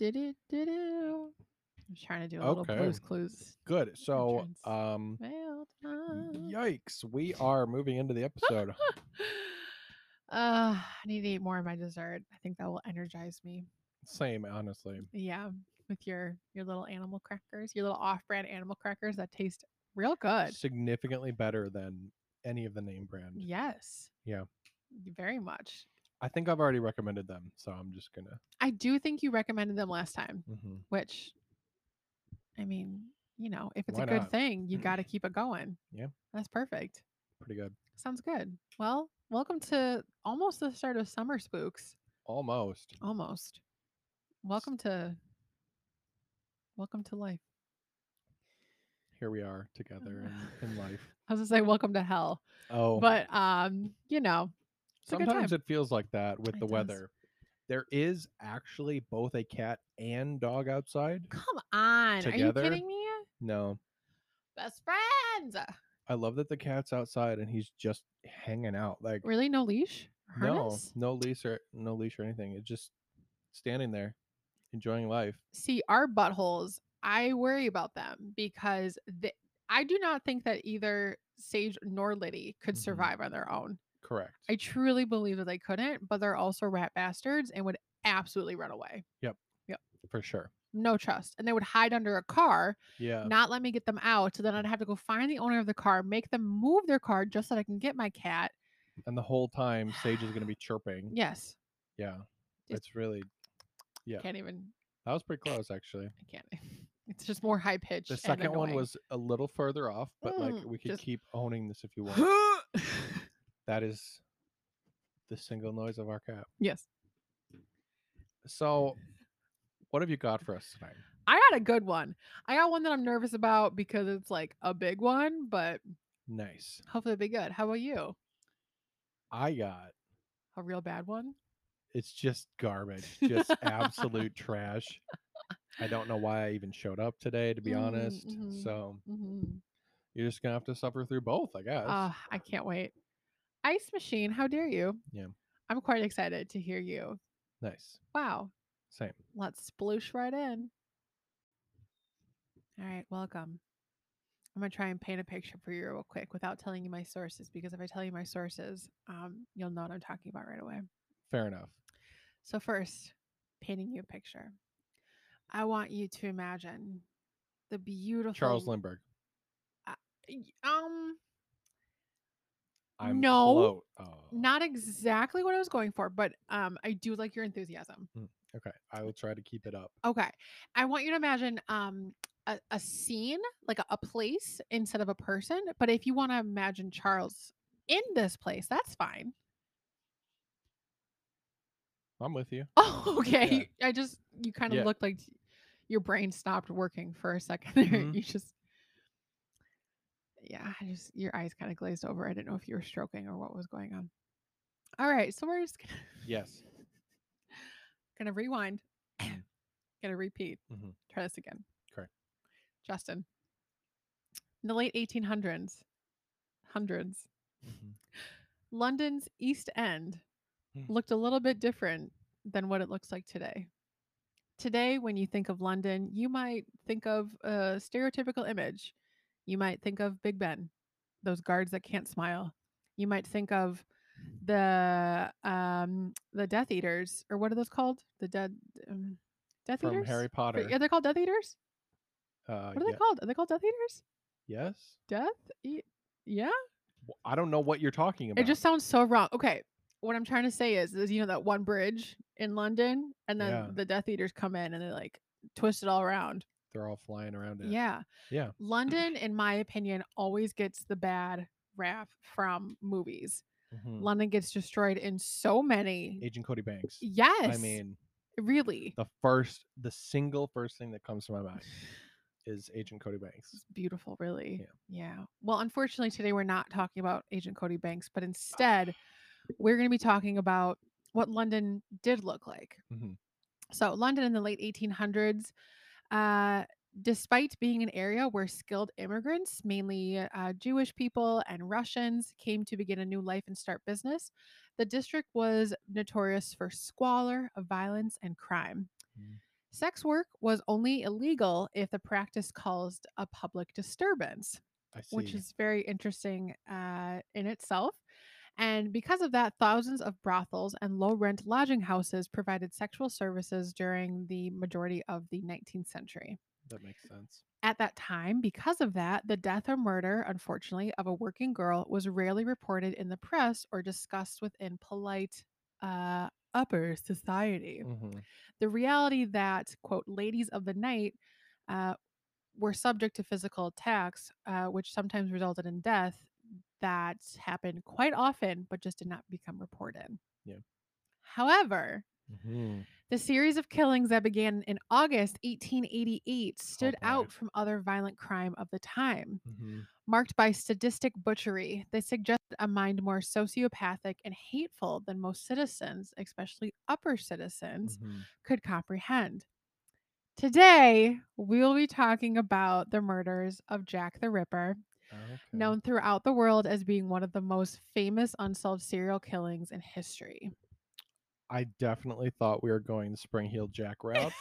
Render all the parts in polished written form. I'm trying to do a little Blue's Clues. Good. So, yikes, we are moving into the episode. I need to eat more of my dessert. I think that will energize me. Same, honestly. Yeah, with your little animal crackers, your little off-brand animal crackers that taste real good. Significantly better than any of the name brand. Yes. Yeah. Very much. I think I've already recommended them, so I'm just gonna. I do think you recommended them last time, which, I mean, you know, if it's a good thing, you got to keep it going. Yeah, that's perfect. Pretty good. Sounds good. Well, welcome to almost the start of Summer Spooks. Almost. Welcome to life. Here we are together in life. I was gonna say welcome to hell. Oh, but you know. Sometimes it feels like that with the weather. There is actually both a cat and dog outside. Come on. Together. Are you kidding me? No. Best friends. I love that the cat's outside and he's just hanging out. Like, really? No leash? Harness? No leash or anything. It's just standing there enjoying life. See, our buttholes, I worry about them because I do not think that either Sage nor Liddy could survive on their own. Correct. I truly believe that they couldn't, but they're also rat bastards and would absolutely run away. Yep. For sure. No trust. And they would hide under a car. Yeah. Not let me get them out. So then I'd have to go find the owner of the car, make them move their car just so that I can get my cat. And the whole time Sage is going to be chirping. Yes. Yeah. It's really. Yeah. Can't even. That was pretty close, actually. I can't. It's just more high pitched. The second one was a little further off, but like we could keep owning this if you want. That is the single noise of our cat. Yes. So what have you got for us tonight? I got a good one. I got one that I'm nervous about because it's like a big one, but nice. Hopefully it'll be good. How about you? I got a real bad one. It's just garbage. Just absolute trash. I don't know why I even showed up today, to be honest. So you're just going to have to suffer through both, I guess. I can't wait. Ice machine, how dare you? Yeah. I'm quite excited to hear you. Nice. Wow. Same. Let's sploosh right in. All right, welcome. I'm going to try and paint a picture for you real quick without telling you my sources, because if I tell you my sources, you'll know what I'm talking about right away. Fair enough. So first, painting you a picture. I want you to imagine the beautiful... Charles Lindbergh. Not exactly what I was going for, but I do like your enthusiasm. Okay, I will try to keep it up. Okay, I want you to imagine a scene, like a place instead of a person. But if you want to imagine Charles in this place, that's fine. I'm with you. Oh, okay. Yeah. You kind of looked like your brain stopped working for a second there. You just. Yeah, your eyes kind of glazed over. I didn't know if you were stroking or what was going on. All right, so we're just gonna gonna rewind, gonna repeat, try this again. Correct. Justin, in the late 1800s, London's East End looked a little bit different than what it looks like today. Today, when you think of London, you might think of a stereotypical image. You might think of Big Ben, those guards that can't smile. You might think of the Death Eaters, or what are those called? The Death Eaters? From Harry Potter. Yeah, they're called Death Eaters? What are they called? Are they called Death Eaters? Yes. Yeah? Well, I don't know what you're talking about. It just sounds so wrong. Okay, what I'm trying to say is you know, that one bridge in London, and then the Death Eaters come in, and they like twist it all around. They're all flying around it. Yeah. London, in my opinion, always gets the bad rap from movies. London gets destroyed in so many. Agent Cody Banks. Yes. I mean, really. The single first thing that comes to my mind is Agent Cody Banks. It's beautiful, really. Yeah. Well, unfortunately, today we're not talking about Agent Cody Banks, but instead, we're going to be talking about what London did look like. So, London in the late 1800s. Despite being an area where skilled immigrants, mainly Jewish people and Russians, came to begin a new life and start business, the district was notorious for squalor, violence, and crime. Sex work was only illegal if the practice caused a public disturbance, which is very interesting in itself. And because of that, thousands of brothels and low-rent lodging houses provided sexual services during the majority of the 19th century. That makes sense. At that time, because of that, the death or murder, unfortunately, of a working girl was rarely reported in the press or discussed within polite upper society. Mm-hmm. The reality that, quote, ladies of the night were subject to physical attacks, which sometimes resulted in death, that happened quite often, but just did not become reported. Yeah. However, the series of killings that began in August 1888 stood out from other violent crime of the time, marked by sadistic butchery. They suggested a mind more sociopathic and hateful than most citizens, especially upper citizens, could comprehend. Today, we'll be talking about the murders of Jack the Ripper, known throughout the world as being one of the most famous unsolved serial killings in history. I definitely thought we were going the Spring-Heeled Jack route.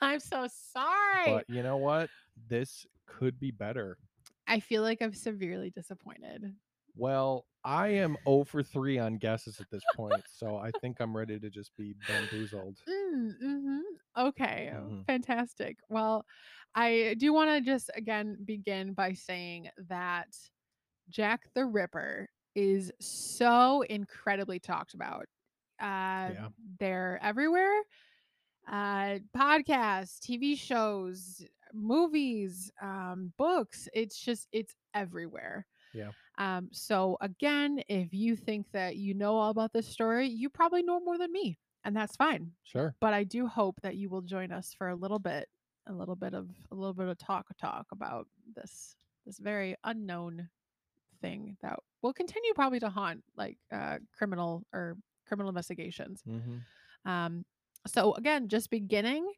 I'm so sorry. But you know what? This could be better. I feel like I'm severely disappointed. Well, I am 0 for 3 on guesses at this point, so I think I'm ready to just be bamboozled. Okay, fantastic. Well, I do want to just, again, begin by saying that Jack the Ripper is so incredibly talked about. They're everywhere. Podcasts, TV shows, movies, books. It's just, it's everywhere. Yeah. So again, if you think that you know all about this story, you probably know more than me, and that's fine. Sure. But I do hope that you will join us for a little bit of talk about this very unknown thing that will continue probably to haunt like criminal investigations. So again, just beginning,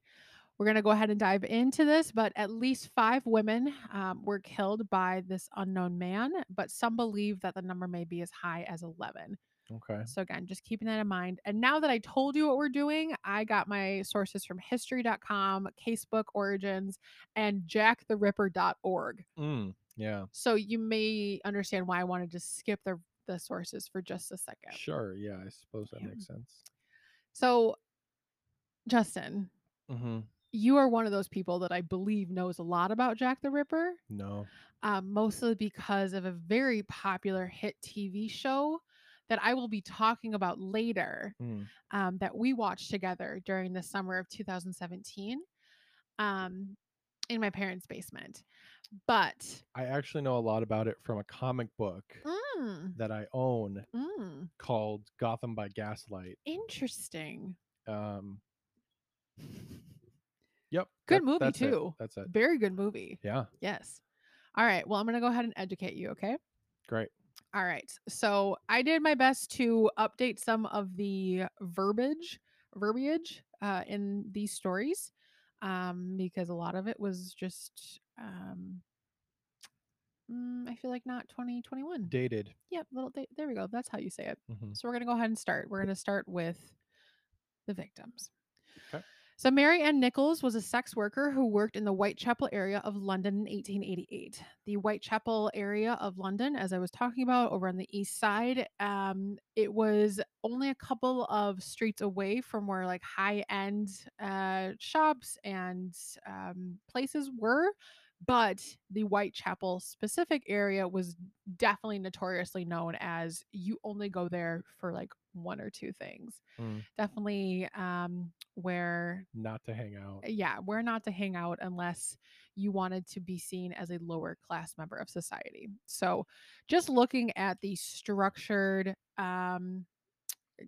we're going to go ahead and dive into this, but at least 5 women were killed by this unknown man, but some believe that the number may be as high as 11. Okay. So again, just keeping that in mind. And now that I told you what we're doing, I got my sources from history.com, Casebook Origins, and jacktheripper.org. Yeah. So you may understand why I wanted to skip the sources for just a second. Sure. Yeah, I suppose that makes sense. So, Justin, you are one of those people that I believe knows a lot about Jack the Ripper. No. Mostly because of a very popular hit TV show that I will be talking about later, that we watched together during the summer of 2017 in my parents' basement. But I actually know a lot about it from a comic book that I own called Gotham by Gaslight. Interesting. Yep. Good movie, too. That's it. Very good movie. Yeah. Yes. All right. Well, I'm going to go ahead and educate you. Okay. Great. All right. So I did my best to update some of the verbiage in these stories, because a lot of it was just, I feel like not 2021. Dated. Yep. There we go. That's how you say it. So we're going to go ahead and start. We're going to start with the victims. Okay. So Mary Ann Nichols was a sex worker who worked in the Whitechapel area of London in 1888. The Whitechapel area of London, as I was talking about, over on the east side, it was only a couple of streets away from where like high-end shops and places were, but the Whitechapel specific area was definitely notoriously known as you only go there for like one or two things. Definitely where not to hang out. Yeah, where not to hang out unless you wanted to be seen as a lower class member of society. So just looking at the structured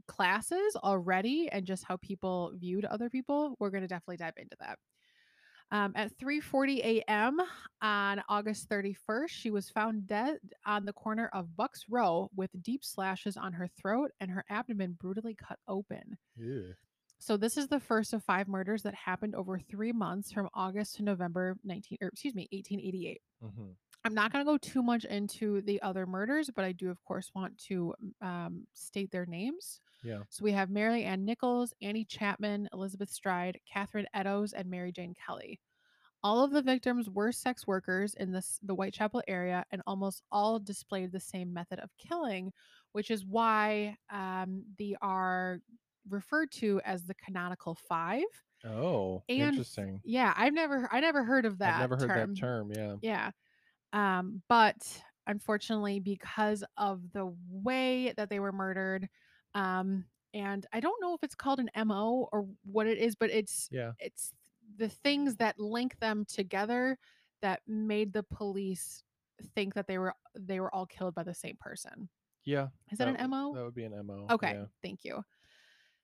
classes already and just how people viewed other people, we're going to definitely dive into that. At 3:40 a.m. on August 31st, she was found dead on the corner of Buck's Row with deep slashes on her throat and her abdomen brutally cut open. Ew. So this is the first of 5 murders that happened over 3 months from August to November 1888. I'm not going to go too much into the other murders, but I do, of course, want to state their names. Yeah. So we have Mary Ann Nichols, Annie Chapman, Elizabeth Stride, Catherine Eddowes, and Mary Jane Kelly. All of the victims were sex workers in the Whitechapel area, and almost all displayed the same method of killing, which is why they are referred to as the canonical five. Oh, and, interesting. Yeah, I never heard of that. I've never heard that term. Yeah. Yeah. But unfortunately, because of the way that they were murdered, and I don't know if it's called an MO or what it is, but it's the things that link them together that made the police think that they were all killed by the same person. Yeah. Is that an MO? That would be an MO. Okay. Yeah. Thank you.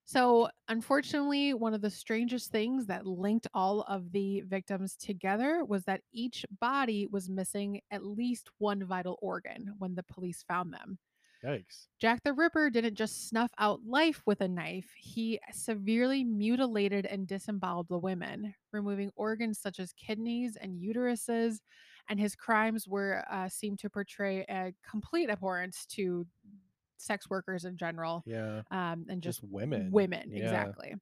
So unfortunately, one of the strangest things that linked all of the victims together was that each body was missing at least one vital organ when the police found them. Yikes. Jack the Ripper didn't just snuff out life with a knife. He severely mutilated and disemboweled the women, removing organs such as kidneys and uteruses, and his crimes were seemed to portray a complete abhorrence to sex workers in general, and just women. Yeah. Exactly.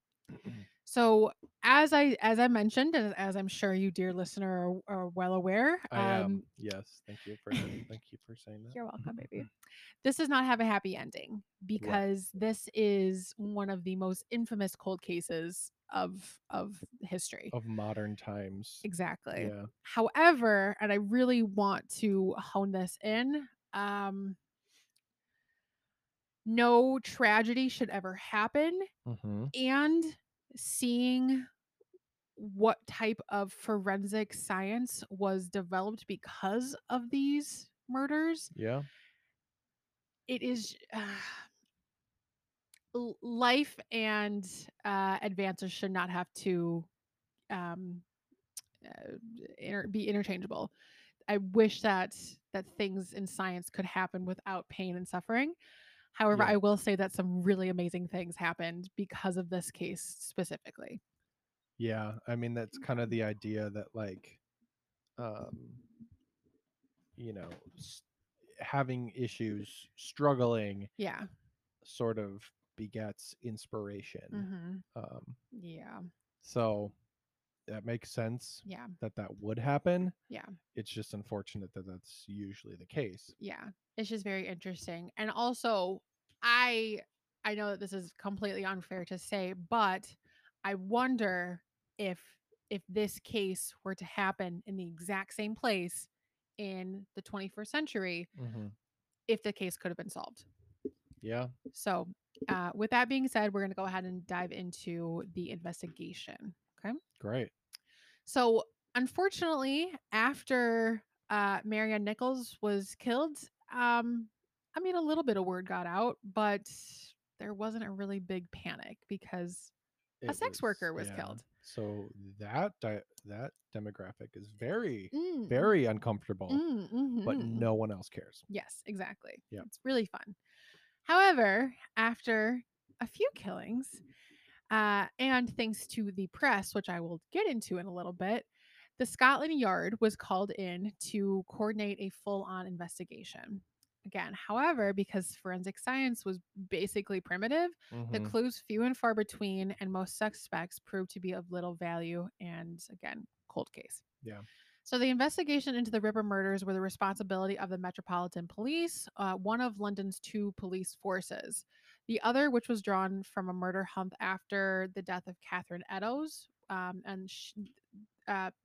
So as I mentioned, and as I'm sure you, dear listener, are well aware, I am. Yes, thank you for saying that. You're welcome, baby. This does not have a happy ending, because this is one of the most infamous cold cases of history, of modern times. Exactly. Yeah. However, and I really want to hone this in, no tragedy should ever happen. Mm-hmm. And seeing what type of forensic science was developed because of these murders, it is life and advances should not have to be interchangeable. I wish that things in science could happen without pain and suffering. However, I will say that some really amazing things happened because of this case specifically. Yeah, I mean, that's kind of the idea that, like, having issues, struggling, sort of begets inspiration. Mm-hmm. So that makes sense. Yeah, that would happen. Yeah, it's just unfortunate that that's usually the case. Yeah. It's just very interesting. And also, I know that this is completely unfair to say, but I wonder if this case were to happen in the exact same place in the 21st century, mm-hmm. if the case could have been solved. Yeah. So with that being said, we're going to go ahead and dive into the investigation. Okay. Great. So unfortunately, after Mary Ann Nichols was killed, I mean, a little bit of word got out, but there wasn't a really big panic because a sex worker was killed. So that demographic is very, very uncomfortable, but no one else cares. Yes, exactly. Yeah. It's really fun. However, after a few killings, and thanks to the press, which I will get into in a little bit, the Scotland Yard was called in to coordinate a full-on investigation. Again, however, because forensic science was basically primitive, mm-hmm. the clues few and far between, and most suspects proved to be of little value, and again, cold case. Yeah. So the investigation into the Ripper murders were the responsibility of the Metropolitan Police, one of London's two police forces. The other, which was drawn from a murder hunt after the death of Catherine Eddowes,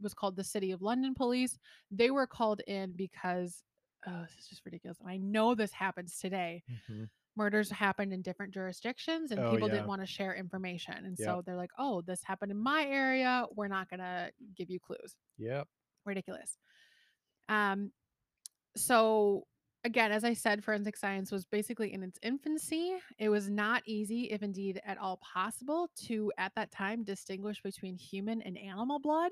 was called the City of London Police. They were called in because, oh, this is just ridiculous. And I know this happens today. Mm-hmm. Murders happened in different jurisdictions, and people didn't want to share information. And so they're like, oh, this happened in my area. We're not going to give you clues. Yep. Ridiculous. So again, as I said, forensic science was basically in its infancy. It was not easy, if indeed at all possible, to, at that time, distinguish between human and animal blood.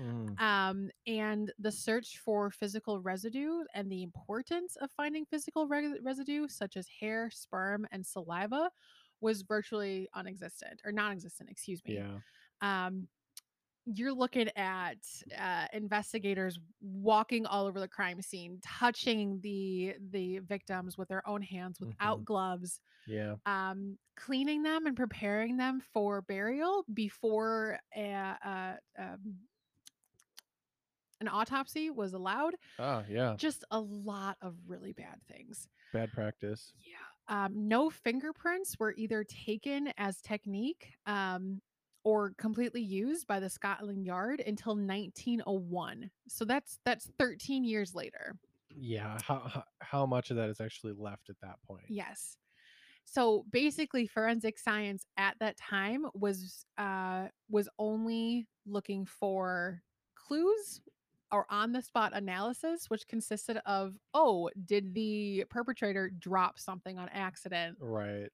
Mm. And the search for physical residue and the importance of finding physical residue, such as hair, sperm, and saliva, was virtually non-existent. you're looking at investigators walking all over the crime scene, touching the victims with their own hands without gloves. Yeah. Cleaning them and preparing them for burial before an autopsy was allowed. Oh, yeah. Just a lot of really bad things. Bad practice. Yeah. No fingerprints were either taken as technique or completely used by the Scotland Yard until 1901. So that's 13 years later. Yeah. How much of that is actually left at that point? Yes. So basically, forensic science at that time was only looking for clues or on-the-spot analysis, which consisted of, oh, did the perpetrator drop something on accident? Right.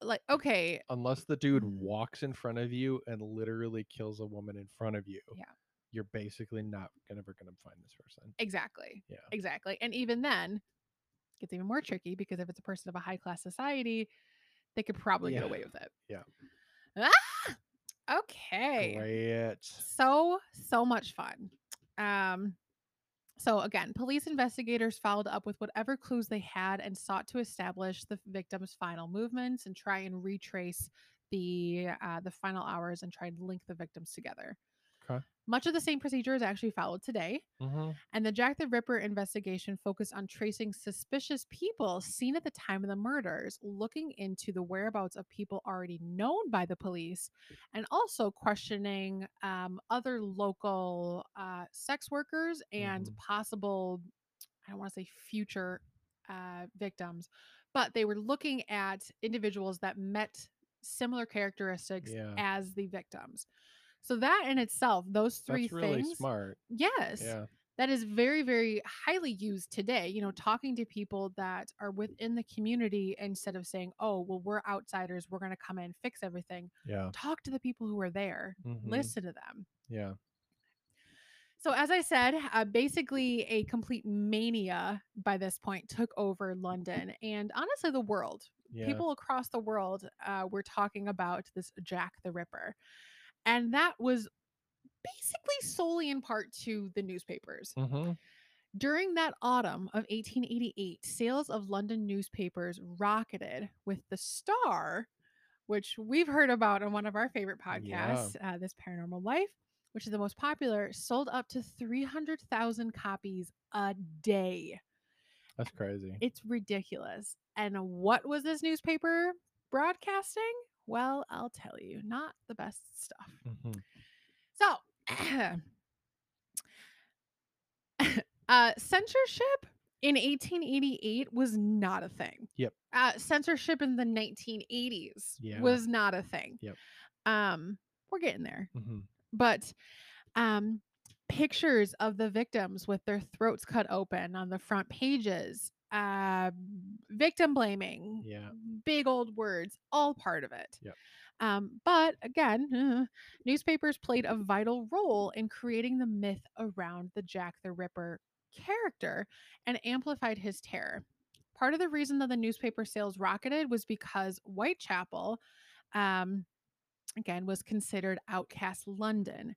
Like, okay. Unless the dude walks in front of you and literally kills a woman in front of you. Yeah. You're basically not ever going to find this person. Exactly. Yeah. Exactly. And even then, it's even more tricky because if it's a person of a high-class society, they could probably get away with it. Yeah. Ah! Okay. Great. So much fun. So again, police investigators followed up with whatever clues they had and sought to establish the victim's final movements and try and retrace the final hours and try and link the victims together. Okay. Much of the same procedure is actually followed today. And the Jack the Ripper investigation focused on tracing suspicious people seen at the time of the murders, looking into the whereabouts of people already known by the police, and also questioning other local sex workers and possible, I don't want to say future victims, but they were looking at individuals that met similar characteristics as the victims. So that in itself, those three things. That's really smart. Yes. Yeah. That is very, very highly used today. You know, talking to people that are within the community instead of saying, oh, well, we're outsiders. We're going to come in and fix everything. Yeah. Talk to the people who are there. Listen to them. Yeah. So as I said, basically a complete mania by this point took over London and honestly the world. Yeah. People across the world were talking about this Jack the Ripper. And that was basically solely in part to the newspapers. During that autumn of 1888, sales of London newspapers rocketed with The Star, which we've heard about on one of our favorite podcasts, This Paranormal Life, which is the most popular, sold up to 300,000 copies a day. That's crazy. It's ridiculous. And what was this newspaper broadcasting? Well, I'll tell you, not the best stuff. So, censorship in 1888 was not a thing. Yep. Censorship in the 1980s was not a thing. Yep. We're getting there. But pictures of the victims with their throats cut open on the front pages, victim blaming, big old words, all part of it. But again, newspapers played a vital role in creating the myth around the Jack the Ripper character and amplified his terror. Part of the reason that the newspaper sales rocketed was because Whitechapel, again, was considered outcast London.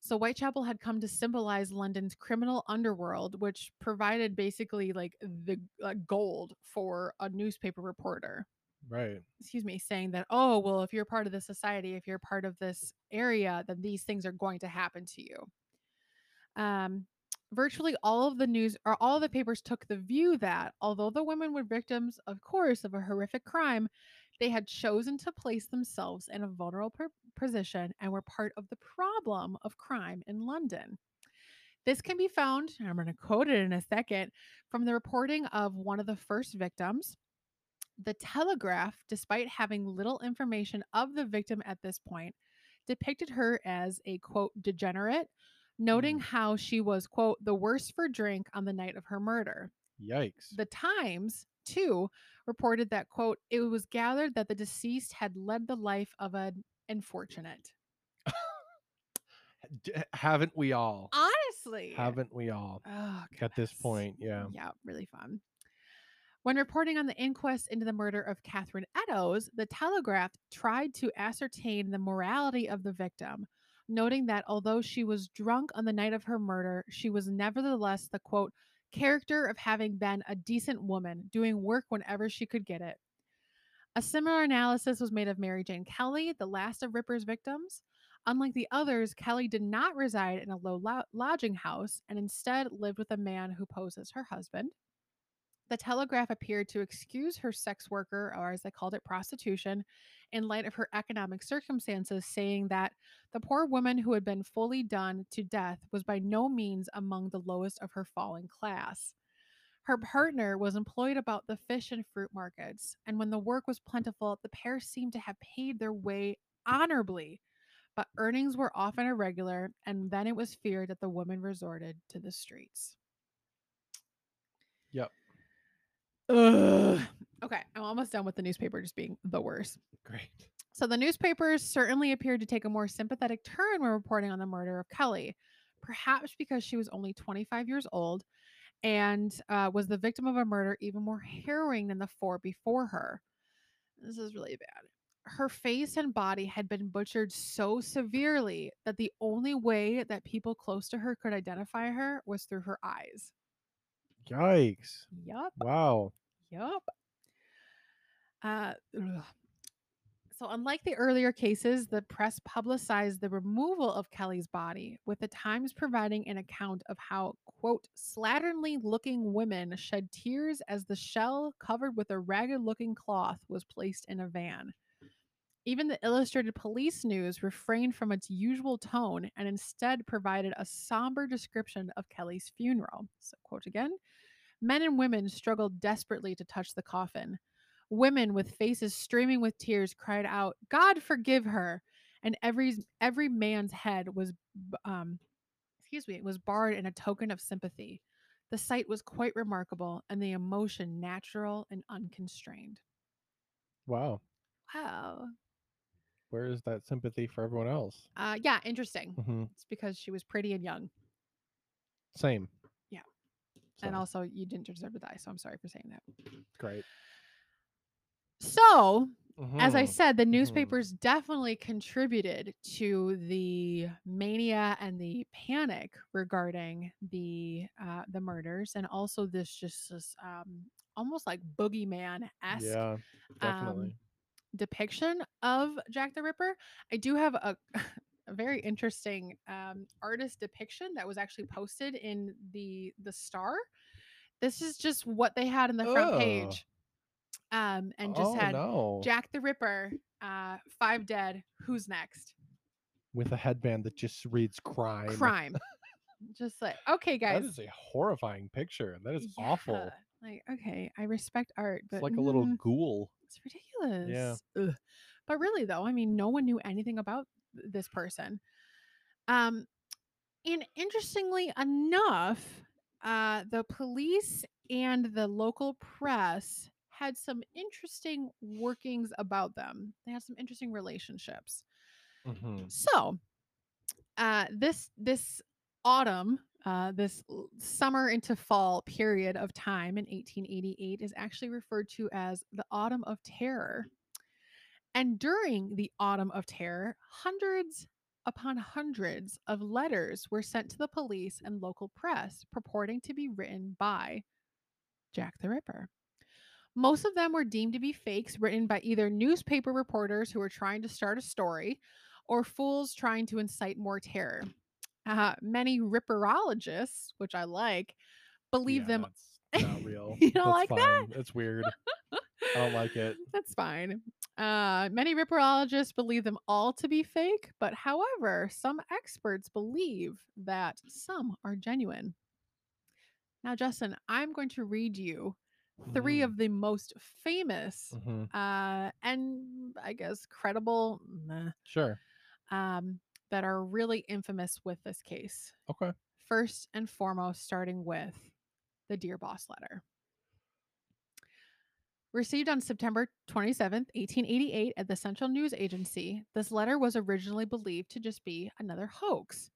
So Whitechapel had come to symbolize London's criminal underworld, which provided basically like the gold for a newspaper reporter. Right. Excuse me, saying that, oh, well, if you're part of the society, if you're part of this area, then these things are going to happen to you. Virtually all of the news or all of the papers took the view that although the women were victims, of course, of a horrific crime, they had chosen to place themselves in a vulnerable position and were part of the problem of crime in London. This can be found, and I'm going to quote it in a second, from the reporting of one of the first victims. The Telegraph, despite having little information of the victim at this point, depicted her as a, quote, degenerate, noting how she was, quote, the worse for drink on the night of her murder. Yikes. The Times, too, reported that, quote, it was gathered that the deceased had led the life of an unfortunate. Haven't we all? Honestly. Haven't we all? Oh, at this point, yeah. Yeah, really fun. When reporting on the inquest into the murder of Catherine Eddowes, the Telegraph tried to ascertain the morality of the victim, noting that although she was drunk on the night of her murder, she was nevertheless the, quote, character of having been a decent woman, doing work whenever she could get it. A similar analysis was made of Mary Jane Kelly, the last of Ripper's victims. Unlike the others, Kelly did not reside in a low lodging house and instead lived with a man who posed as her husband. The Telegraph appeared to excuse her sex worker, or as they called it, prostitution, in light of her economic circumstances, saying that the poor woman who had been fully done to death was by no means among the lowest of her fallen class. Her partner was employed about the fish and fruit markets, and when the work was plentiful, the pair seemed to have paid their way honorably, but earnings were often irregular, and then it was feared that the woman resorted to the streets. Yep. Okay, I'm almost done with the newspaper just being the worst. Great. So the newspapers certainly appeared to take a more sympathetic turn when reporting on the murder of Kelly, perhaps because she was only 25 years old and was the victim of a murder even more harrowing than the four before her. This is really bad. Her face and body had been butchered so severely that the only way that people close to her could identify her was through her eyes. Yikes. Yup. Wow. Yup. So unlike the earlier cases, the press publicized the removal of Kelly's body, with the Times providing an account of how, quote, slatternly looking women shed tears as the shell covered with a ragged looking cloth was placed in a van. Even the Illustrated Police News refrained from its usual tone and instead provided a somber description of Kelly's funeral. So, quote again, men and women struggled desperately to touch the coffin. Women with faces streaming with tears cried out, God forgive her! And every man's head was barred in a token of sympathy. The sight was quite remarkable and the emotion natural and unconstrained. Wow. Wow. Where is that sympathy for everyone else? Yeah, interesting. Mm-hmm. It's because she was pretty and young. Same. Yeah. So. And also, you didn't deserve to die, so I'm sorry for saying that. Great. So, as I said, the newspapers definitely contributed to the mania and the panic regarding the murders, and also this almost like boogeyman-esque. Yeah, definitely. Depiction of Jack the Ripper. I do have a very interesting artist depiction that was actually posted in the Star. This is just what they had in the front page, and just Jack the Ripper, 5 dead, who's next, with a headband that just reads crime. Just like, okay guys, that is a horrifying picture. That is awful. Like, okay, I respect art, but it's like a little ghoul. It's ridiculous. Yeah. Ugh. But really though, I mean, no one knew anything about this person. And interestingly enough, the police and the local press had some interesting workings about them. They had some interesting relationships. So this autumn, this summer into fall period of time in 1888 is actually referred to as the Autumn of Terror. And during the Autumn of Terror, hundreds upon hundreds of letters were sent to the police and local press purporting to be written by Jack the Ripper. Most of them were deemed to be fakes written by either newspaper reporters who were trying to start a story or fools trying to incite more terror. Many ripperologists, which I like, believe them. That's not real. You don't like that? It's weird. I don't like it. That's fine. Many ripperologists believe them all to be fake, but however, some experts believe that some are genuine. Now, Justin, I'm going to read you 3 of the most famous and I guess credible. Sure. That are really infamous with this case. Okay. First and foremost, starting with the Dear Boss letter. Received on September 27th, 1888 at the Central News Agency, this letter was originally believed to just be another hoax.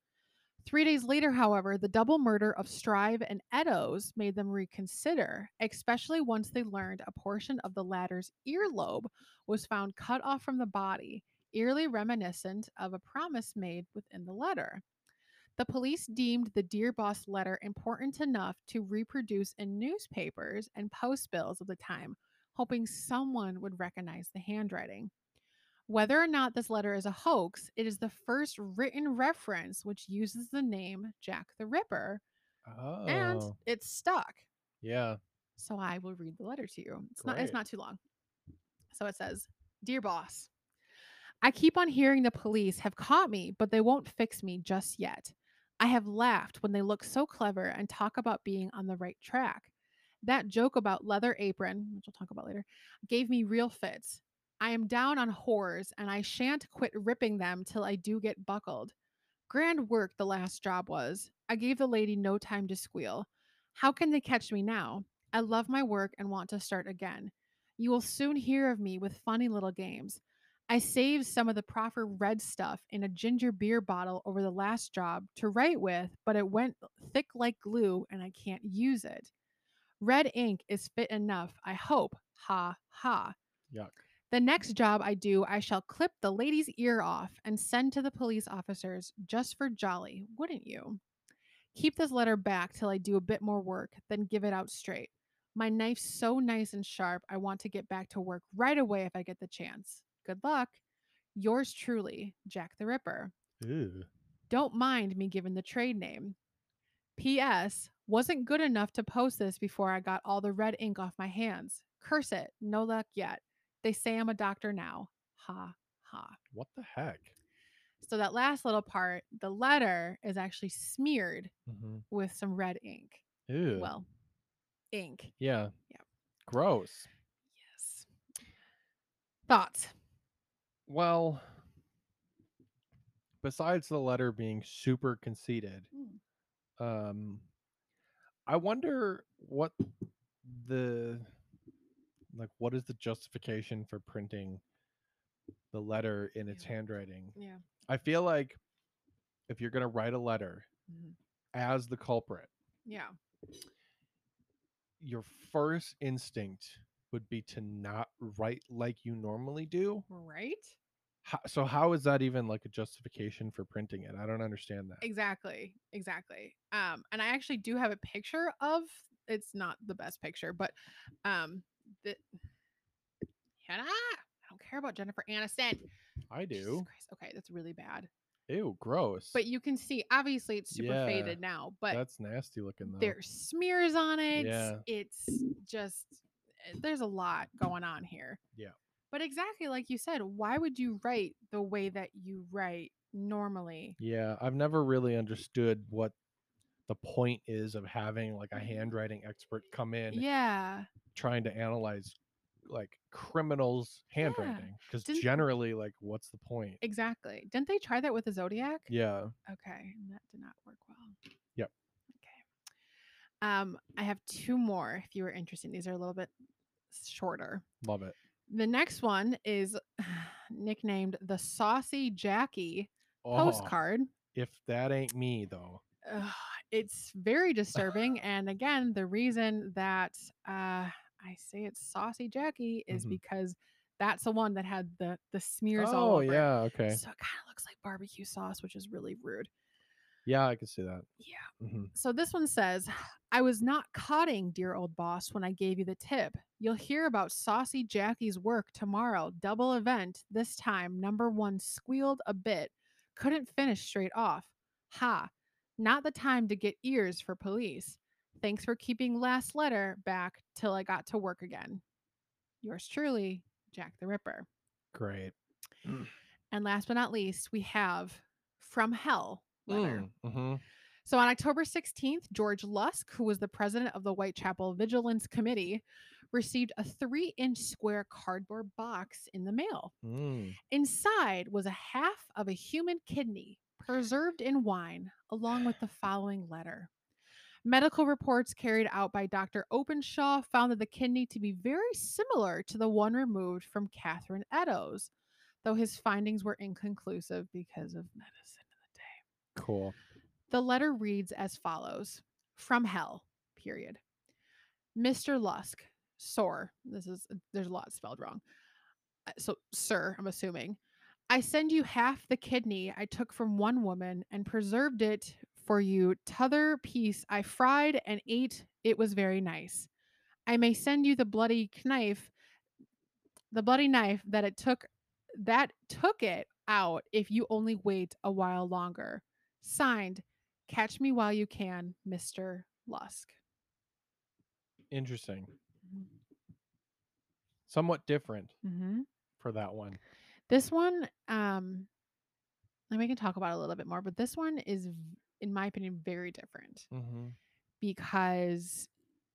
3 days later, however, the double murder of Strive and Eddowes made them reconsider, especially once they learned a portion of the latter's earlobe was found cut off from the body eerily reminiscent of a promise made within the letter. The police deemed the Dear Boss letter important enough to reproduce in newspapers and post bills of the time, hoping someone would recognize the handwriting. Whether or not this letter is a hoax, it is the first written reference which uses the name Jack the Ripper. Oh. And it's stuck. Yeah. So I will read the letter to you. It's not too long. So it says, Dear Boss, I keep on hearing the police have caught me, but they won't fix me just yet. I have laughed when they look so clever and talk about being on the right track. That joke about leather apron, which we'll talk about later, gave me real fits. I am down on horrors, and I shan't quit ripping them till I do get buckled. Grand work the last job was. I gave the lady no time to squeal. How can they catch me now? I love my work and want to start again. You will soon hear of me with funny little games. I saved some of the proper red stuff in a ginger beer bottle over the last job to write with, but it went thick like glue and I can't use it. Red ink is fit enough, I hope. Ha ha. Yuck. The next job I do, I shall clip the lady's ear off and send to the police officers just for jolly, wouldn't you? Keep this letter back till I do a bit more work, then give it out straight. My knife's so nice and sharp, I want to get back to work right away if I get the chance. Good luck. Yours truly, Jack the Ripper. Ew. Don't mind me giving the trade name. P.S. Wasn't good enough to post this before I got all the red ink off my hands. Curse it. No luck yet. They say I'm a doctor now. Ha, ha. What the heck? So that last little part, the letter is actually smeared with some red ink. Ew. Well, ink. Yeah. Yeah. Gross. Yes. Thoughts? Well, besides the letter being super conceited, I wonder what is the justification for printing the letter in its handwriting? Yeah. I feel like if you're going to write a letter as the culprit, your first instinct would be to not write like you normally do. Right. So how is that even like a justification for printing it? I don't understand that. Exactly. And I actually do have a picture of, it's not the best picture, but Hannah, I don't care about Jennifer Aniston. I do. Okay, that's really bad. Ew, gross. But you can see, obviously, it's super faded now. But that's nasty looking though. There's smears on it. Yeah. It's just, there's a lot going on here. Yeah. But exactly like you said, why would you write the way that you write normally? Yeah, I've never really understood what the point is of having like a handwriting expert come in. Yeah. Trying to analyze like criminals' handwriting, because generally, like, what's the point? Exactly. Didn't they try that with the Zodiac? Yeah. Okay, and that did not work well. Yep. Okay. I have two more if you were interested. These are a little bit shorter. Love it. The next one is nicknamed the Saucy Jackie postcard. If that ain't me, though. It's very disturbing. And again, the reason that I say it's Saucy Jackie is because that's the one that had the smears all over. Oh, yeah. Okay. So it kind of looks like barbecue sauce, which is really rude. Yeah, I can see that. Yeah. So this one says, I was not codding, dear old boss, when I gave you the tip. You'll hear about Saucy Jackie's work tomorrow. Double event. This time, number one squealed a bit. Couldn't finish straight off. Ha. Not the time to get ears for police. Thanks for keeping last letter back till I got to work again. Yours truly, Jack the Ripper. Great. And last but not least, we have From Hell. So on October 16th, George Lusk, who was the president of the Whitechapel Vigilance Committee, received a 3-inch square cardboard box in the mail. Inside was a half of a human kidney preserved in wine, along with the following letter. Medical reports carried out by Dr. Openshaw found that the kidney to be very similar to the one removed from Catherine Eddowes, though his findings were inconclusive because of medicine. Cool. The letter reads as follows. From Hell, period. Mr. Lusk, sir. There's a lot spelled wrong. So, sir, I'm assuming. I send you half the kidney I took from one woman and preserved it for you. T'other piece I fried and ate. It was very nice. I may send you the bloody knife that took it out if you only wait a while longer. Signed, catch me while you can, Mr. Lusk. Interesting. Somewhat different for that one. This one, and we can talk about it a little bit more, but this one is, in my opinion, very different because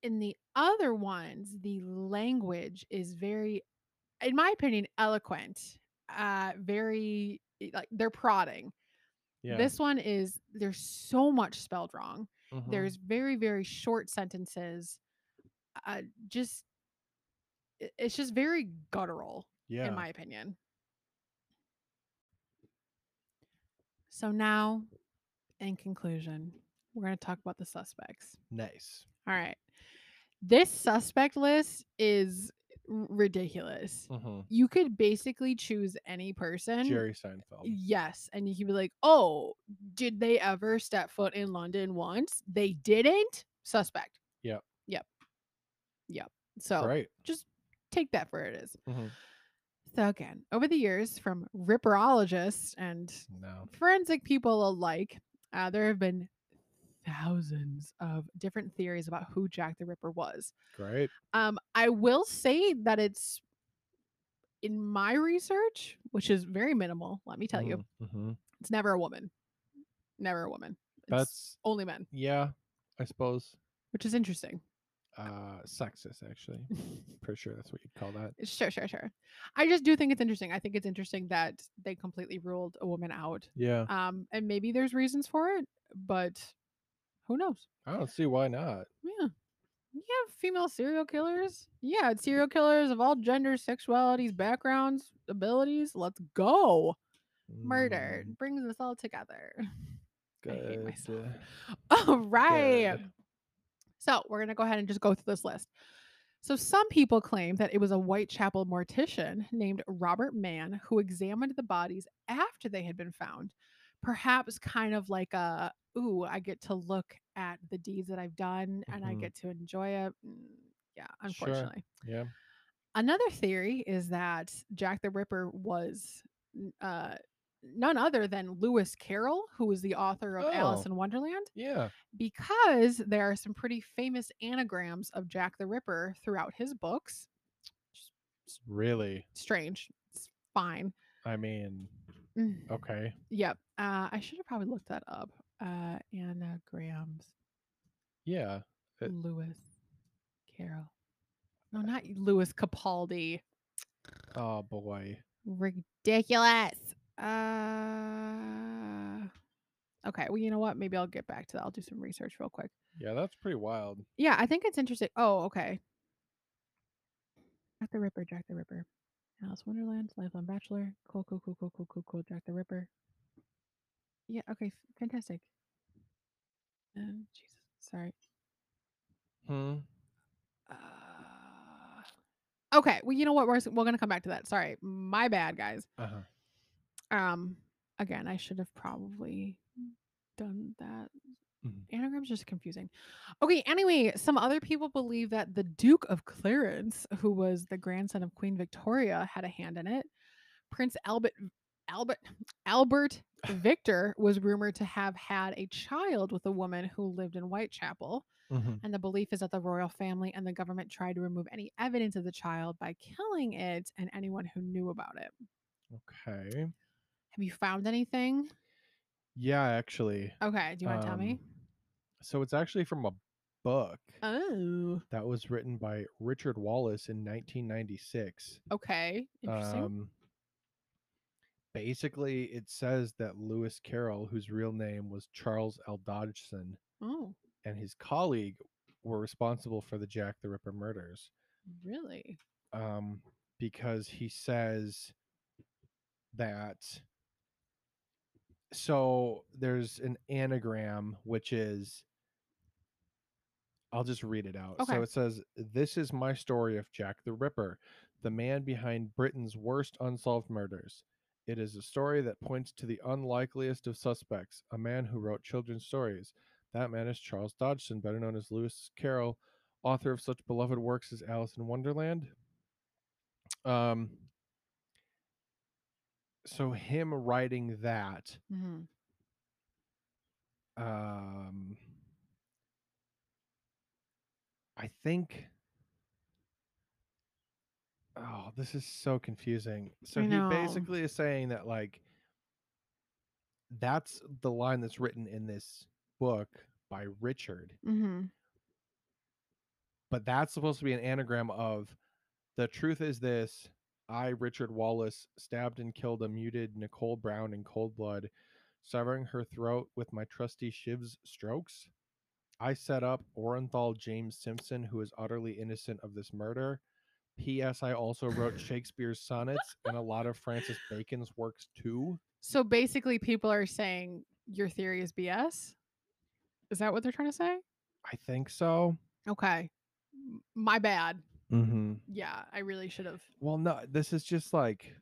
in the other ones, the language is very, in my opinion, eloquent, very, like, they're prodding. Yeah. This one is, there's so much spelled wrong. There's very, very short sentences. It's just very guttural, in my opinion. So now, in conclusion, we're going to talk about the suspects. Nice. All right. This suspect list is ridiculous. You could basically choose any person. Jerry Seinfeld. Yes. And you could be like, oh, did they ever step foot in London once? They didn't? Suspect. Yep. So just take that for it is. So again, over the years, from ripperologists and forensic people alike, there have been thousands of different theories about who Jack the Ripper was. I will say that it's, in my research, which is very minimal, let me tell you, it's never a woman. It's only men. Yeah, I suppose. Which is interesting. Sexist, actually. Pretty sure that's what you'd call that. Sure. I just do think it's interesting. I think it's interesting that they completely ruled a woman out. And maybe there's reasons for it, but who knows? I don't see why not. You have female serial killers. It's serial killers of all genders, sexualities, backgrounds, abilities. Let's go. Murder brings us all together. Good. I hate myself. All right. Good. So we're going to go ahead and just go through this list. So some people claim that it was a Whitechapel mortician named Robert Mann who examined the bodies after they had been found. Perhaps kind of like a, ooh, I get to look at the deeds that I've done and I get to enjoy it. Yeah, unfortunately. Yeah. Another theory is that Jack the Ripper was none other than Lewis Carroll, who was the author of Alice in Wonderland. Because there are some pretty famous anagrams of Jack the Ripper throughout his books. Really? Strange. It's fine. I mean, okay. I should have probably looked that up. Anagrams. Yeah. Lewis Carroll. No, not Lewis Capaldi. Oh, boy. Ridiculous. Okay, well, you know what? Maybe I'll get back to that. I'll do some research real quick. Yeah, that's pretty wild. Yeah, I think it's interesting. Oh, okay. Jack the Ripper. Alice Wonderland, Lifelong Bachelor. Cool. Jack the Ripper. Yeah, okay, fantastic. Jesus, sorry. Okay, well, you know what? We're going to come back to that. Sorry, my bad, guys. Again, I should have probably done that. Anagram's just confusing. Okay, anyway, some other people believe that the Duke of Clarence, who was the grandson of Queen Victoria, had a hand in it. Prince Albert Victor was rumored to have had a child with a woman who lived in Whitechapel. And the belief is that the royal family and the government tried to remove any evidence of the child by killing it and anyone who knew about it. Okay. Have you found anything? Yeah, actually. Okay. Do you want to tell me? So it's actually from a book. That was written by Richard Wallace in 1996. Okay. Interesting. Basically, it says that Lewis Carroll, whose real name was Charles L. Dodgson, and his colleague were responsible for the Jack the Ripper murders. Really? Because he says that, so there's an anagram which is, I'll just read it out. So it says, "This is my story of Jack the Ripper, the man behind Britain's worst unsolved murders. It is a story that points to the unlikeliest of suspects, a man who wrote children's stories. That man is Charles Dodgson, better known as Lewis Carroll, author of such beloved works as Alice in Wonderland. So him writing that, I think, oh, this is so confusing. So he basically is saying that, like, that's the line that's written in this book by Richard. But that's supposed to be an anagram of, the truth is this, I, Richard Wallace, stabbed and killed a muted Nicole Brown in cold blood, severing her throat with my trusty shiv's strokes. I set up Orenthal James Simpson, who is utterly innocent of this murder. P.S. I also wrote Shakespeare's sonnets and a lot of Francis Bacon's works, too. So basically, people are saying your theory is BS? Is that what they're trying to say? I think so. Okay. My bad. Yeah, I really should have. Well, no, this is just like,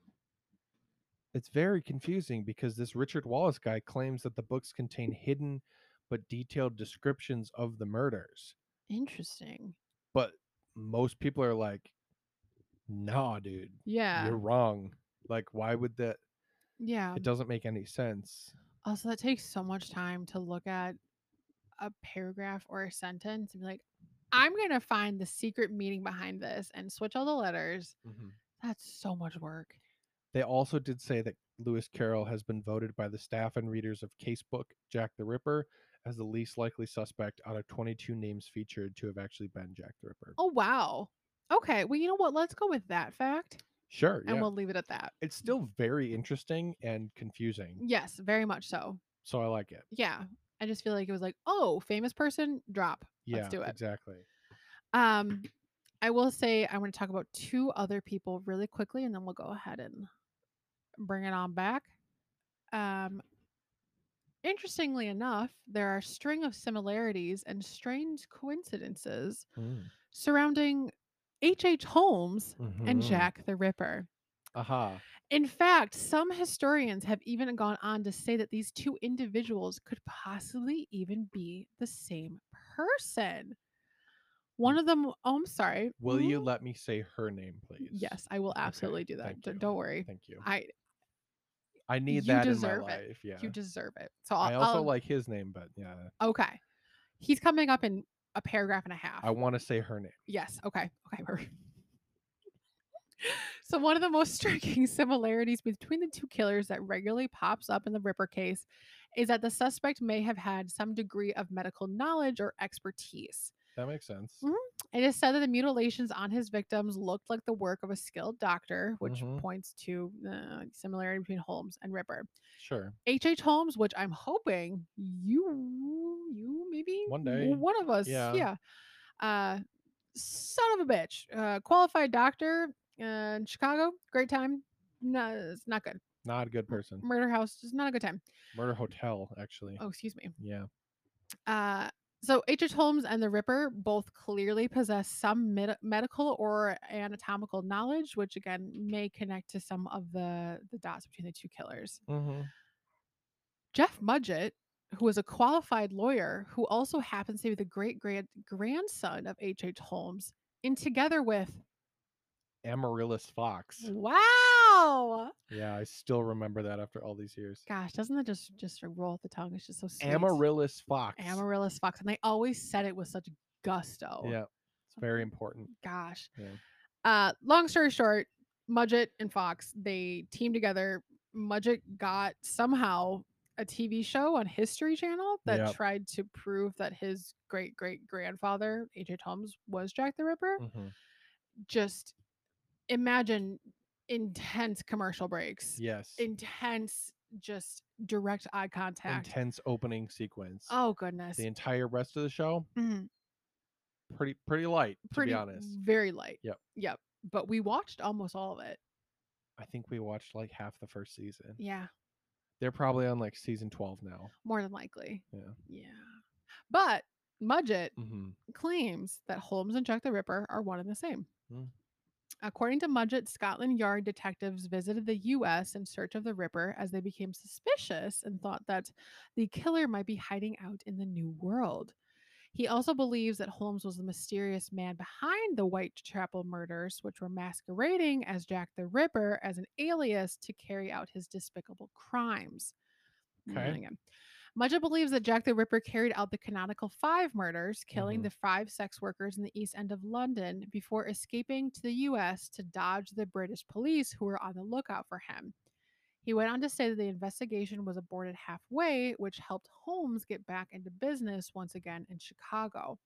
it's very confusing because this Richard Wallace guy claims that the books contain hidden but detailed descriptions of the murders. Interesting. But most people are like, nah, dude. Yeah. You're wrong. Like, why would that? Yeah. It doesn't make any sense. Also, that takes so much time to look at a paragraph or a sentence and be like, I'm going to find the secret meaning behind this and switch all the letters. That's so much work. They also did say that Lewis Carroll has been voted by the staff and readers of Casebook Jack the Ripper as the least likely suspect out of 22 names featured to have actually been Jack the Ripper. Oh, wow. Okay. Well, you know what? Let's go with that fact. Sure. And we'll leave it at that. It's still very interesting and confusing. Yes, very much so. So I like it. Yeah. I just feel like it was like, oh, famous person, drop. Let's do it. Exactly. I will say I want to talk about two other people really quickly, and then we'll go ahead and bring it on back. Interestingly enough, there are a string of similarities and strange coincidences surrounding H. H. Holmes and Jack the Ripper. In fact, some historians have even gone on to say that these two individuals could possibly even be the same person. One of them, Will you let me say her name, please? Yes, I will absolutely do that. Don't worry. Thank you. I need that in my life. Yeah. You deserve it. So I also like his name, but yeah. Okay. He's coming up in a paragraph and a half. I want to say her name. Yes. Okay. Okay. Perfect. So one of the most striking similarities between the two killers that regularly pops up in the Ripper case is that the suspect may have had some degree of medical knowledge or expertise. That makes sense. It is said that the mutilations on his victims looked like the work of a skilled doctor, which points to the similarity between Holmes and Ripper. Sure. H.H. Holmes, which I'm hoping you maybe one day, one of us. Yeah. Son of a bitch. Qualified doctor. In Chicago, great time. No, it's not good. Not a good person. Murder house, just not a good time. Murder hotel, actually. Oh, excuse me. Yeah. So H.H. Holmes and the Ripper both clearly possess some medical or anatomical knowledge, which again may connect to some of the dots between the two killers. Jeff Mudgett, who is a qualified lawyer, who also happens to be the great-grandson of H.H. Holmes, and together with Amaryllis Fox. Wow. Yeah, I still remember that after all these years. Gosh, doesn't that just roll off the tongue? It's just so sweet. Amaryllis Fox. Amaryllis Fox. And they always said it with such gusto. Yeah. It's very important. Gosh. Yeah. Long story short, Mudgett and Fox, they teamed together. Mudgett got somehow a TV show on History Channel that tried to prove that his great-great-grandfather, H.H. Holmes, was Jack the Ripper. Just imagine intense commercial breaks. Yes. Intense, just direct eye contact. Intense opening sequence. Oh, goodness. The entire rest of the show, pretty light, to be honest. Very light. Yep. But we watched almost all of it. I think we watched like half the first season. Yeah. They're probably on like season 12 now. More than likely. Yeah. But Mudgett claims that Holmes and Jack the Ripper are one and the same. According to Mudgett, Scotland Yard detectives visited the U.S. in search of the Ripper as they became suspicious and thought that the killer might be hiding out in the New World. He also believes that Holmes was the mysterious man behind the Whitechapel murders, which were masquerading as Jack the Ripper as an alias to carry out his despicable crimes. Okay. Mudgett believes that Jack the Ripper carried out the canonical 5 murders, killing the 5 sex workers in the East End of London before escaping to the U.S. to dodge the British police who were on the lookout for him. He went on to say that the investigation was aborted halfway, which helped Holmes get back into business once again in Chicago.